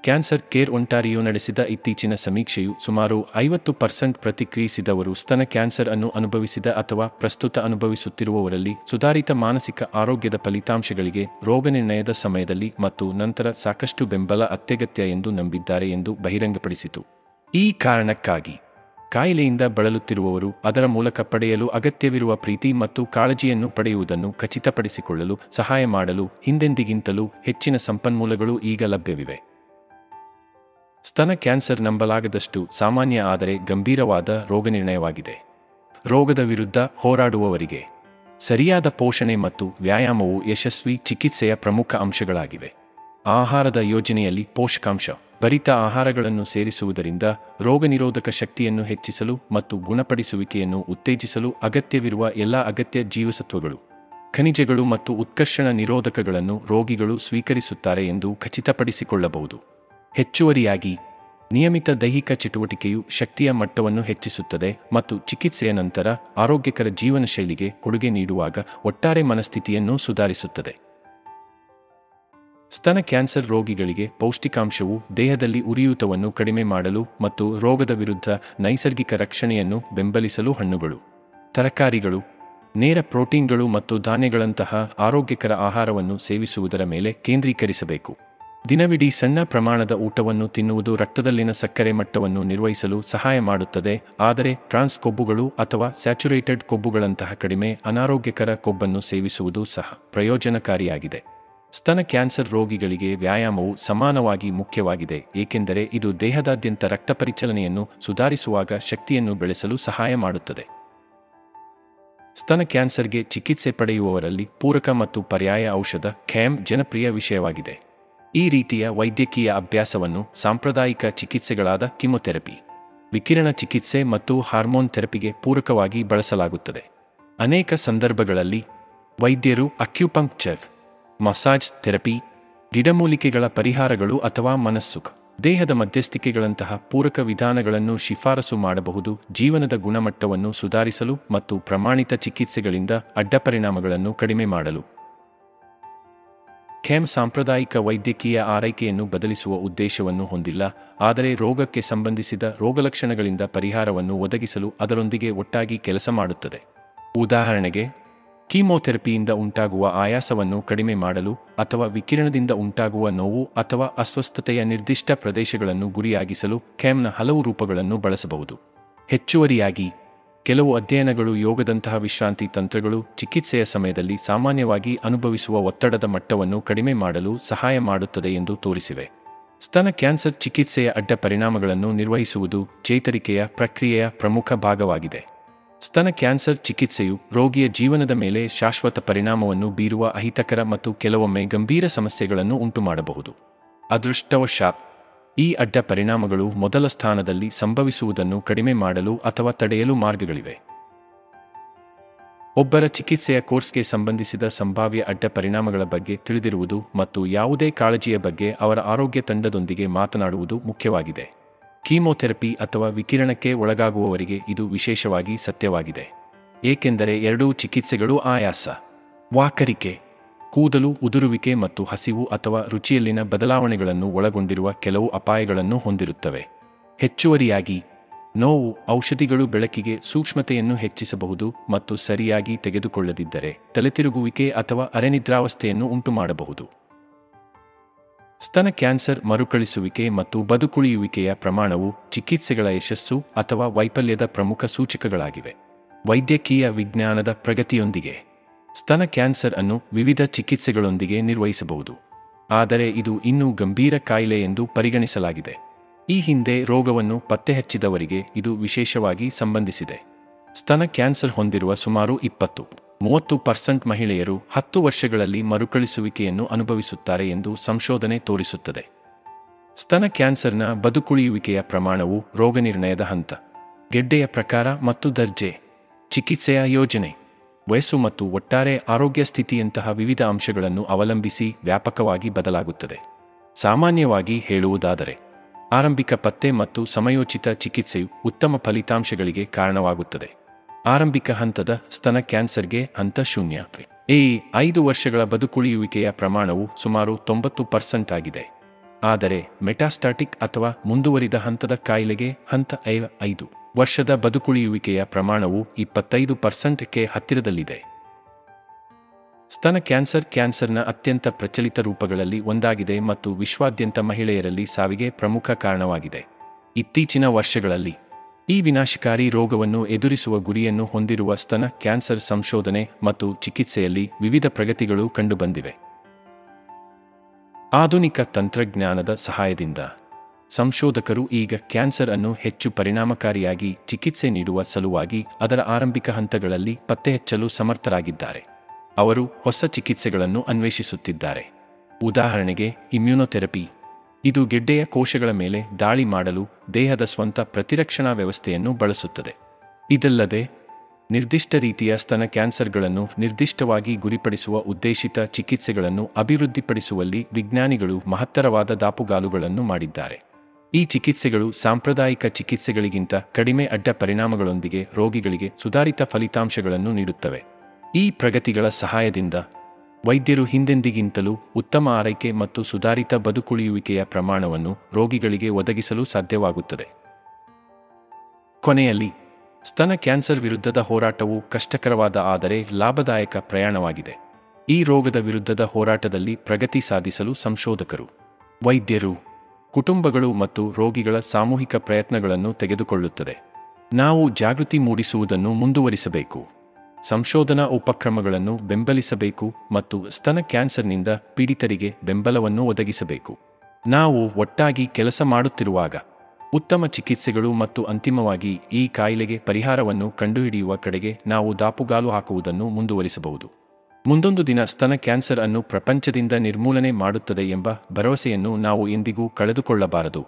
ಕ್ಯಾನ್ಸರ್ ಕೇರ್ ಒಂಟಾರಿಯೋ ನಡೆಸಿದ ಇತ್ತೀಚಿನ ಸಮೀಕ್ಷೆಯು ಸುಮಾರು 50% ಪ್ರತಿಕ್ರಿಯಿಸಿದವರು ಸ್ತನ ಕ್ಯಾನ್ಸರ್ ಅನ್ನು ಅನುಭವಿಸಿದ ಅಥವಾ ಪ್ರಸ್ತುತ ಅನುಭವಿಸುತ್ತಿರುವವರಲ್ಲಿ ಸುಧಾರಿತ ಮಾನಸಿಕ ಆರೋಗ್ಯದ ಫಲಿತಾಂಶಗಳಿಗೆ ರೋಗನಿರ್ಣಯದ ಸಮಯದಲ್ಲಿ ಮತ್ತು ನಂತರ ಸಾಕಷ್ಟು ಬೆಂಬಲ ಅತ್ಯಗತ್ಯ ಎಂದು ನಂಬಿದ್ದಾರೆ ಎಂದು ಬಹಿರಂಗಪಡಿಸಿತು. ಈ ಕಾರಣಕ್ಕಾಗಿ ಕಾಯಿಲೆಯಿಂದ ಬಳಲುತ್ತಿರುವವರು ಅದರ ಮೂಲಕ ಪಡೆಯಲು ಅಗತ್ಯವಿರುವ ಪ್ರೀತಿ ಮತ್ತು ಕಾಳಜಿಯನ್ನು ಪಡೆಯುವುದನ್ನು ಖಚಿತಪಡಿಸಿಕೊಳ್ಳಲು ಸಹಾಯ ಮಾಡಲು ಹಿಂದೆಂದಿಗಿಂತಲೂ ಹೆಚ್ಚಿನ ಸಂಪನ್ಮೂಲಗಳು ಈಗ ಲಭ್ಯವಿವೆ. ಸ್ತನ ಕ್ಯಾನ್ಸರ್ ನಂಬಲಾಗದಷ್ಟು ಸಾಮಾನ್ಯ ಆದರೆ ಗಂಭೀರವಾದ ರೋಗನಿರ್ಣಯವಾಗಿದೆ. ರೋಗದ ವಿರುದ್ಧ ಹೋರಾಡುವವರಿಗೆ ಸರಿಯಾದ ಪೋಷಣೆ ಮತ್ತು ವ್ಯಾಯಾಮವು ಯಶಸ್ವಿ ಚಿಕಿತ್ಸೆಯ ಪ್ರಮುಖ ಅಂಶಗಳಾಗಿವೆ. ಆಹಾರದ ಯೋಜನೆಯಲ್ಲಿ ಪೋಷಕಾಂಶ ಭರಿತ ಆಹಾರಗಳನ್ನು ಸೇರಿಸುವುದರಿಂದ ರೋಗನಿರೋಧಕ ಶಕ್ತಿಯನ್ನು ಹೆಚ್ಚಿಸಲು ಮತ್ತು ಗುಣಪಡಿಸುವಿಕೆಯನ್ನು ಉತ್ತೇಜಿಸಲು ಅಗತ್ಯವಿರುವ ಎಲ್ಲ ಅಗತ್ಯ ಜೀವಸತ್ವಗಳು, ಖನಿಜಗಳು ಮತ್ತು ಉತ್ಕರ್ಷಣ ನಿರೋಧಕಗಳನ್ನು ರೋಗಿಗಳು ಸ್ವೀಕರಿಸುತ್ತಾರೆ ಎಂದು ಖಚಿತಪಡಿಸಿಕೊಳ್ಳಬಹುದು. ಹೆಚ್ಚುವರಿಯಾಗಿ, ನಿಯಮಿತ ದೈಹಿಕ ಚಟುವಟಿಕೆಯು ಶಕ್ತಿಯ ಮಟ್ಟವನ್ನು ಹೆಚ್ಚಿಸುತ್ತದೆ ಮತ್ತು ಚಿಕಿತ್ಸೆಯ ನಂತರ ಆರೋಗ್ಯಕರ ಜೀವನ ಶೈಲಿಗೆ ಕೊಡುಗೆ ನೀಡುವಾಗ ಒಟ್ಟಾರೆ ಮನಸ್ಥಿತಿಯನ್ನು ಸುಧಾರಿಸುತ್ತದೆ. ಸ್ತನ ಕ್ಯಾನ್ಸರ್ ರೋಗಿಗಳಿಗೆ ಪೌಷ್ಟಿಕಾಂಶವು ದೇಹದಲ್ಲಿ ಉರಿಯೂತವನ್ನು ಕಡಿಮೆ ಮಾಡಲು ಮತ್ತು ರೋಗದ ವಿರುದ್ಧ ನೈಸರ್ಗಿಕ ರಕ್ಷಣೆಯನ್ನು ಬೆಂಬಲಿಸಲು ಹಣ್ಣುಗಳು, ತರಕಾರಿಗಳು, ನೇರ ಪ್ರೋಟೀನ್ಗಳು ಮತ್ತು ಧಾನ್ಯಗಳಂತಹ ಆರೋಗ್ಯಕರ ಆಹಾರವನ್ನು ಸೇವಿಸುವುದರ ಮೇಲೆ ಕೇಂದ್ರೀಕರಿಸಬೇಕು. ದಿನವಿಡೀ ಸಣ್ಣ ಪ್ರಮಾಣದ ಊಟವನ್ನು ತಿನ್ನುವುದು ರಕ್ತದಲ್ಲಿನ ಸಕ್ಕರೆ ಮಟ್ಟವನ್ನು ನಿರ್ವಹಿಸಲು ಸಹಾಯ ಮಾಡುತ್ತದೆ, ಆದರೆ ಟ್ರಾನ್ಸ್ ಕೊಬ್ಬುಗಳು ಅಥವಾ ಸ್ಯಾಚುರೇಟೆಡ್ ಕೊಬ್ಬುಗಳಂತಹ ಕಡಿಮೆ ಅನಾರೋಗ್ಯಕರ ಕೊಬ್ಬನ್ನು ಸೇವಿಸುವುದು ಸಹ ಪ್ರಯೋಜನಕಾರಿಯಾಗಿದೆ. ಸ್ತನ ಕ್ಯಾನ್ಸರ್ ರೋಗಿಗಳಿಗೆ ವ್ಯಾಯಾಮವು ಸಮಾನವಾಗಿ ಮುಖ್ಯವಾಗಿದೆ, ಏಕೆಂದರೆ ಇದು ದೇಹದಾದ್ಯಂತ ರಕ್ತ ಪರಿಚಲನೆಯನ್ನು ಸುಧಾರಿಸುವಾಗ ಶಕ್ತಿಯನ್ನು ಬೆಳೆಸಲು ಸಹಾಯ ಮಾಡುತ್ತದೆ. ಸ್ತನ ಕ್ಯಾನ್ಸರ್ಗೆ ಚಿಕಿತ್ಸೆ ಪಡೆಯುವವರಲ್ಲಿ ಪೂರಕ ಮತ್ತು ಪರ್ಯಾಯ ಔಷಧ ಖೇಮ್ ಜನಪ್ರಿಯ ವಿಷಯವಾಗಿದೆ. ಈ ರೀತಿಯ ವೈದ್ಯಕೀಯ ಅಭ್ಯಾಸವನ್ನು ಸಾಂಪ್ರದಾಯಿಕ ಚಿಕಿತ್ಸೆಗಳಾದ ಕಿಮೊಥೆರಪಿ, ವಿಕಿರಣ ಚಿಕಿತ್ಸೆ ಮತ್ತು ಹಾರ್ಮೋನ್ ಥೆರಪಿಗೆ ಪೂರಕವಾಗಿ ಬಳಸಲಾಗುತ್ತದೆ. ಅನೇಕ ಸಂದರ್ಭಗಳಲ್ಲಿ ವೈದ್ಯರು ಅಕ್ಯುಪಂಕ್ಚರ್, ಮಸಾಜ್ ಥೆರಪಿ, ಗಿಡಮೂಲಿಕೆಗಳ ಪರಿಹಾರಗಳು ಅಥವಾ ಮನಸ್ಸುಖ ದೇಹದ ಮಧ್ಯಸ್ಥಿಕೆಗಳಂತಹ ಪೂರಕ ವಿಧಾನಗಳನ್ನು ಶಿಫಾರಸು ಮಾಡಬಹುದು, ಜೀವನದ ಗುಣಮಟ್ಟವನ್ನು ಸುಧಾರಿಸಲು ಮತ್ತು ಪ್ರಮಾಣಿತ ಚಿಕಿತ್ಸೆಗಳಿಂದ ಅಡ್ಡಪರಿಣಾಮಗಳನ್ನು ಕಡಿಮೆ ಮಾಡಲು. ಖೇಮ್ ಸಾಂಪ್ರದಾಯಿಕ ವೈದ್ಯಕೀಯ ಆರೈಕೆಯನ್ನು ಬದಲಿಸುವ ಉದ್ದೇಶವನ್ನು ಹೊಂದಿಲ್ಲ, ಆದರೆ ರೋಗಕ್ಕೆ ಸಂಬಂಧಿಸಿದ ರೋಗಲಕ್ಷಣಗಳಿಂದ ಪರಿಹಾರವನ್ನು ಒದಗಿಸಲು ಅದರೊಂದಿಗೆ ಒಟ್ಟಾಗಿ ಕೆಲಸ ಮಾಡುತ್ತದೆ. ಉದಾಹರಣೆಗೆ, ಕೀಮೋಥೆರಪಿಯಿಂದ ಉಂಟಾಗುವ ಆಯಾಸವನ್ನು ಕಡಿಮೆ ಮಾಡಲು ಅಥವಾ ವಿಕಿರಣದಿಂದ ಉಂಟಾಗುವ ನೋವು ಅಥವಾ ಅಸ್ವಸ್ಥತೆಯ ನಿರ್ದಿಷ್ಟ ಪ್ರದೇಶಗಳನ್ನು ಗುರಿಯಾಗಿಸಲು ಖೇಮ್ನ ಹಲವು ರೂಪಗಳನ್ನು ಬಳಸಬಹುದು. ಹೆಚ್ಚುವರಿಯಾಗಿ, ಕೆಲವು ಅಧ್ಯಯನಗಳು ಯೋಗದಂತಹ ವಿಶ್ರಾಂತಿ ತಂತ್ರಗಳು ಚಿಕಿತ್ಸೆಯ ಸಮಯದಲ್ಲಿ ಸಾಮಾನ್ಯವಾಗಿ ಅನುಭವಿಸುವ ಒತ್ತಡದ ಮಟ್ಟವನ್ನು ಕಡಿಮೆ ಮಾಡಲು ಸಹಾಯ ಮಾಡುತ್ತದೆ ಎಂದು ತೋರಿಸಿವೆ. ಸ್ತನ ಕ್ಯಾನ್ಸರ್ ಚಿಕಿತ್ಸೆಯ ಅಡ್ಡ ಪರಿಣಾಮಗಳನ್ನು ನಿರ್ವಹಿಸುವುದು ಚೇತರಿಕೆಯ ಪ್ರಕ್ರಿಯೆಯ ಪ್ರಮುಖ ಭಾಗವಾಗಿದೆ. ಸ್ತನ ಕ್ಯಾನ್ಸರ್ ಚಿಕಿತ್ಸೆಯು ರೋಗಿಯ ಜೀವನದ ಮೇಲೆ ಶಾಶ್ವತ ಪರಿಣಾಮವನ್ನು ಬೀರುವ ಅಹಿತಕರ ಮತ್ತು ಕೆಲವೊಮ್ಮೆ ಗಂಭೀರ ಸಮಸ್ಯೆಗಳನ್ನು ಉಂಟುಮಾಡಬಹುದು. ಅದೃಷ್ಟವಶಾತ್, ಈ ಅಡ್ಡ ಪರಿಣಾಮಗಳು ಮೊದಲ ಸ್ಥಾನದಲ್ಲಿ ಸಂಭವಿಸುವುದನ್ನು ಕಡಿಮೆ ಮಾಡಲು ಅಥವಾ ತಡೆಯಲು ಮಾರ್ಗಗಳಿವೆ. ಒಬ್ಬರ ಚಿಕಿತ್ಸೆಯ ಕೋರ್ಸ್ಗೆ ಸಂಬಂಧಿಸಿದ ಸಂಭಾವ್ಯ ಅಡ್ಡ ಪರಿಣಾಮಗಳ ಬಗ್ಗೆ ತಿಳಿದಿರುವುದು ಮತ್ತು ಯಾವುದೇ ಕಾಳಜಿಯ ಬಗ್ಗೆ ಅವರ ಆರೋಗ್ಯ ತಂಡದೊಂದಿಗೆ ಮಾತನಾಡುವುದು ಮುಖ್ಯವಾಗಿದೆ. ಕೀಮೋಥೆರಪಿ ಅಥವಾ ವಿಕಿರಣಕ್ಕೆ ಒಳಗಾಗುವವರಿಗೆ ಇದು ವಿಶೇಷವಾಗಿ ಸತ್ಯವಾಗಿದೆ, ಏಕೆಂದರೆ ಎರಡೂ ಚಿಕಿತ್ಸೆಗಳು ಆಯಾಸ, ವಾಕರಿಕೆ, ಕೂದಲು ಉದುರುವಿಕೆ ಮತ್ತು ಹಸಿವು ಅಥವಾ ರುಚಿಯಲ್ಲಿನ ಬದಲಾವಣೆಗಳನ್ನು ಒಳಗೊಂಡಿರುವ ಕೆಲವು ಅಪಾಯಗಳನ್ನು ಹೊಂದಿರುತ್ತವೆ. ಹೆಚ್ಚುವರಿಯಾಗಿ, ನೋವು ಔಷಧಿಗಳು ಬೆಳಕಿಗೆ ಸೂಕ್ಷ್ಮತೆಯನ್ನು ಹೆಚ್ಚಿಸಬಹುದು ಮತ್ತು ಸರಿಯಾಗಿ ತೆಗೆದುಕೊಳ್ಳದಿದ್ದರೆ ತಲೆತಿರುಗುವಿಕೆ ಅಥವಾ ಅರೆನಿದ್ರಾವಸ್ಥೆಯನ್ನು ಉಂಟುಮಾಡಬಹುದು. ಸ್ತನ ಕ್ಯಾನ್ಸರ್ ಮರುಕಳಿಸುವಿಕೆ ಮತ್ತು ಬದುಕುಳಿಯುವಿಕೆಯ ಪ್ರಮಾಣವು ಚಿಕಿತ್ಸೆಗಳ ಯಶಸ್ಸು ಅಥವಾ ವೈಫಲ್ಯದ ಪ್ರಮುಖ ಸೂಚಕಗಳಾಗಿವೆ. ವೈದ್ಯಕೀಯ ವಿಜ್ಞಾನದ ಪ್ರಗತಿಯೊಂದಿಗೆ ಸ್ತನ ಕ್ಯಾನ್ಸರ್ ಅನ್ನು ವಿವಿಧ ಚಿಕಿತ್ಸೆಗಳೊಂದಿಗೆ ನಿರ್ವಹಿಸಬಹುದು, ಆದರೆ ಇದು ಇನ್ನೂ ಗಂಭೀರ ಕಾಯಿಲೆ ಎಂದು ಪರಿಗಣಿಸಲಾಗಿದೆ. ಈ ಹಿಂದೆ ರೋಗವನ್ನು ಪತ್ತೆಹಚ್ಚಿದವರಿಗೆ ಇದು ವಿಶೇಷವಾಗಿ ಸಂಬಂಧಿಸಿದೆ. ಸ್ತನ ಕ್ಯಾನ್ಸರ್ ಹೊಂದಿರುವ ಸುಮಾರು 20-30% ಮಹಿಳೆಯರು 10 ವರ್ಷಗಳಲ್ಲಿ ಮರುಕಳಿಸುವಿಕೆಯನ್ನು ಅನುಭವಿಸುತ್ತಾರೆ ಎಂದು ಸಂಶೋಧನೆ ತೋರಿಸುತ್ತದೆ. ಸ್ತನ ಕ್ಯಾನ್ಸರ್ನ ಬದುಕುಳಿಯುವಿಕೆಯ ಪ್ರಮಾಣವು ರೋಗನಿರ್ಣಯದ ಹಂತ, ಗೆಡ್ಡೆಯ ಪ್ರಕಾರ ಮತ್ತು ದರ್ಜೆ, ಚಿಕಿತ್ಸೆಯ ಯೋಜನೆ, ವಯಸ್ಸು ಮತ್ತು ಒಟ್ಟಾರೆ ಆರೋಗ್ಯ ಸ್ಥಿತಿಯಂತಹ ವಿವಿಧ ಅಂಶಗಳನ್ನು ಅವಲಂಬಿಸಿ ವ್ಯಾಪಕವಾಗಿ ಬದಲಾಗುತ್ತದೆ. ಸಾಮಾನ್ಯವಾಗಿ ಹೇಳುವುದಾದರೆ, ಆರಂಭಿಕ ಪತ್ತೆ ಮತ್ತು ಸಮಯೋಚಿತ ಚಿಕಿತ್ಸೆಯು ಉತ್ತಮ ಫಲಿತಾಂಶಗಳಿಗೆ ಕಾರಣವಾಗುತ್ತದೆ. ಆರಂಭಿಕ ಹಂತದ ಸ್ತನ ಕ್ಯಾನ್ಸರ್ಗೆ ಹಂತ 0. ಈ 5 ವರ್ಷಗಳ ಬದುಕುಳಿಯುವಿಕೆಯ ಪ್ರಮಾಣವು ಸುಮಾರು 90% ಆಗಿದೆ, ಆದರೆ ಮೆಟಾಸ್ಟಾಟಿಕ್ ಅಥವಾ ಮುಂದುವರಿದ ಹಂತದ ಕಾಯಿಲೆಗೆ ಹಂತ 5 ವರ್ಷದ ಬದುಕುಳಿಯುವಿಕೆಯ ಪ್ರಮಾಣವು 25%ಕ್ಕೆ ಹತ್ತಿರದಲ್ಲಿದೆ. ಸ್ತನ ಕ್ಯಾನ್ಸರ್ ಕ್ಯಾನ್ಸರ್ನ ಅತ್ಯಂತ ಪ್ರಚಲಿತ ರೂಪಗಳಲ್ಲಿ ಒಂದಾಗಿದೆ ಮತ್ತು ವಿಶ್ವಾದ್ಯಂತ ಮಹಿಳೆಯರಲ್ಲಿ ಸಾವಿಗೆ ಪ್ರಮುಖ ಕಾರಣವಾಗಿದೆ. ಇತ್ತೀಚಿನ ವರ್ಷಗಳಲ್ಲಿ ಈ ವಿನಾಶಕಾರಿ ರೋಗವನ್ನು ಎದುರಿಸುವ ಗುರಿಯನ್ನು ಹೊಂದಿರುವ ಸ್ತನ ಕ್ಯಾನ್ಸರ್ ಸಂಶೋಧನೆ ಮತ್ತು ಚಿಕಿತ್ಸೆಯಲ್ಲಿ ವಿವಿಧ ಪ್ರಗತಿಗಳು ಕಂಡುಬಂದಿವೆ. ಆಧುನಿಕ ತಂತ್ರಜ್ಞಾನದ ಸಹಾಯದಿಂದ ಸಂಶೋಧಕರು ಈಗ ಕ್ಯಾನ್ಸರ್ ಅನ್ನು ಹೆಚ್ಚು ಪರಿಣಾಮಕಾರಿಯಾಗಿ ಚಿಕಿತ್ಸೆ ನೀಡುವ ಸಲುವಾಗಿ ಅದರ ಆರಂಭಿಕ ಹಂತಗಳಲ್ಲಿ ಪತ್ತೆಹಚ್ಚಲು ಸಮರ್ಥರಾಗಿದ್ದಾರೆ. ಅವರು ಹೊಸ ಚಿಕಿತ್ಸೆಗಳನ್ನು ಅನ್ವೇಷಿಸುತ್ತಿದ್ದಾರೆ, ಉದಾಹರಣೆಗೆ ಇಮ್ಯುನೊಥೆರಪಿ. ಇದು ಗೆಡ್ಡೆಯ ಕೋಶಗಳ ಮೇಲೆ ದಾಳಿ ಮಾಡಲು ದೇಹದ ಸ್ವಂತ ಪ್ರತಿರಕ್ಷಣಾ ವ್ಯವಸ್ಥೆಯನ್ನು ಬಳಸುತ್ತದೆ. ಇದಲ್ಲದೆ, ನಿರ್ದಿಷ್ಟ ರೀತಿಯ ಸ್ತನ ಕ್ಯಾನ್ಸರ್ಗಳನ್ನು ನಿರ್ದಿಷ್ಟವಾಗಿ ಗುರಿಪಡಿಸುವ ಉದ್ದೇಶಿತ ಚಿಕಿತ್ಸೆಗಳನ್ನು ಅಭಿವೃದ್ಧಿಪಡಿಸುವಲ್ಲಿ ವಿಜ್ಞಾನಿಗಳು ಮಹತ್ತರವಾದ ದಾಪುಗಾಲುಗಳನ್ನು ಮಾಡಿದ್ದಾರೆ. ಈ ಚಿಕಿತ್ಸೆಗಳು ಸಾಂಪ್ರದಾಯಿಕ ಚಿಕಿತ್ಸೆಗಳಿಗಿಂತ ಕಡಿಮೆ ಅಡ್ಡ ಪರಿಣಾಮಗಳೊಂದಿಗೆ ರೋಗಿಗಳಿಗೆ ಸುಧಾರಿತ ಫಲಿತಾಂಶಗಳನ್ನು ನೀಡುತ್ತವೆ. ಈ ಪ್ರಗತಿಗಳ ಸಹಾಯದಿಂದ ವೈದ್ಯರು ಹಿಂದೆಂದಿಗಿಂತಲೂ ಉತ್ತಮ ಆರೈಕೆ ಮತ್ತು ಸುಧಾರಿತ ಬದುಕುಳಿಯುವಿಕೆಯ ಪ್ರಮಾಣವನ್ನು ರೋಗಿಗಳಿಗೆ ಒದಗಿಸಲು ಸಾಧ್ಯವಾಗುತ್ತದೆ. ಕೊನೆಯಲ್ಲಿ, ಸ್ತನ ಕ್ಯಾನ್ಸರ್ ವಿರುದ್ಧದ ಹೋರಾಟವು ಕಷ್ಟಕರವಾದ ಆದರೆ ಲಾಭದಾಯಕ ಪ್ರಯಾಣವಾಗಿದೆ. ಈ ರೋಗದ ವಿರುದ್ಧದ ಹೋರಾಟದಲ್ಲಿ ಪ್ರಗತಿ ಸಾಧಿಸಲು ಸಂಶೋಧಕರು, ವೈದ್ಯರು, ಕುಟುಂಬಗಳು ಮತ್ತು ರೋಗಿಗಳ ಸಾಮೂಹಿಕ ಪ್ರಯತ್ನಗಳನ್ನು ತೆಗೆದುಕೊಳ್ಳುತ್ತದೆ. ನಾವು ಜಾಗೃತಿ ಮೂಡಿಸುವುದನ್ನು ಮುಂದುವರಿಸಬೇಕು, ಸಂಶೋಧನಾ ಉಪಕ್ರಮಗಳನ್ನು ಬೆಂಬಲಿಸಬೇಕು ಮತ್ತು ಸ್ತನ ಕ್ಯಾನ್ಸರ್ನಿಂದ ಪೀಡಿತರಿಗೆ ಬೆಂಬಲವನ್ನು ಒದಗಿಸಬೇಕು. ನಾವು ಒಟ್ಟಾಗಿ ಕೆಲಸ ಮಾಡುತ್ತಿರುವಾಗ ಉತ್ತಮ ಚಿಕಿತ್ಸೆಗಳು ಮತ್ತು ಅಂತಿಮವಾಗಿ ಈ ಕಾಯಿಲೆಗೆ ಪರಿಹಾರವನ್ನು ಕಂಡುಹಿಡಿಯುವ ಕಡೆಗೆ ನಾವು ದಾಪುಗಾಲು ಹಾಕುವುದನ್ನು ಮುಂದುವರಿಸಬಹುದು. ಮುಂದೊಂದು ದಿನ ಸ್ತನ ಕ್ಯಾನ್ಸರ್ ಅನ್ನು ಪ್ರಪಂಚದಿಂದ ನಿರ್ಮೂಲನೆ ಮಾಡುತ್ತದೆ ಎಂಬ ಭರವಸೆಯನ್ನು ನಾವು ಎಂದಿಗೂ ಕಳೆದುಕೊಳ್ಳಬಾರದು.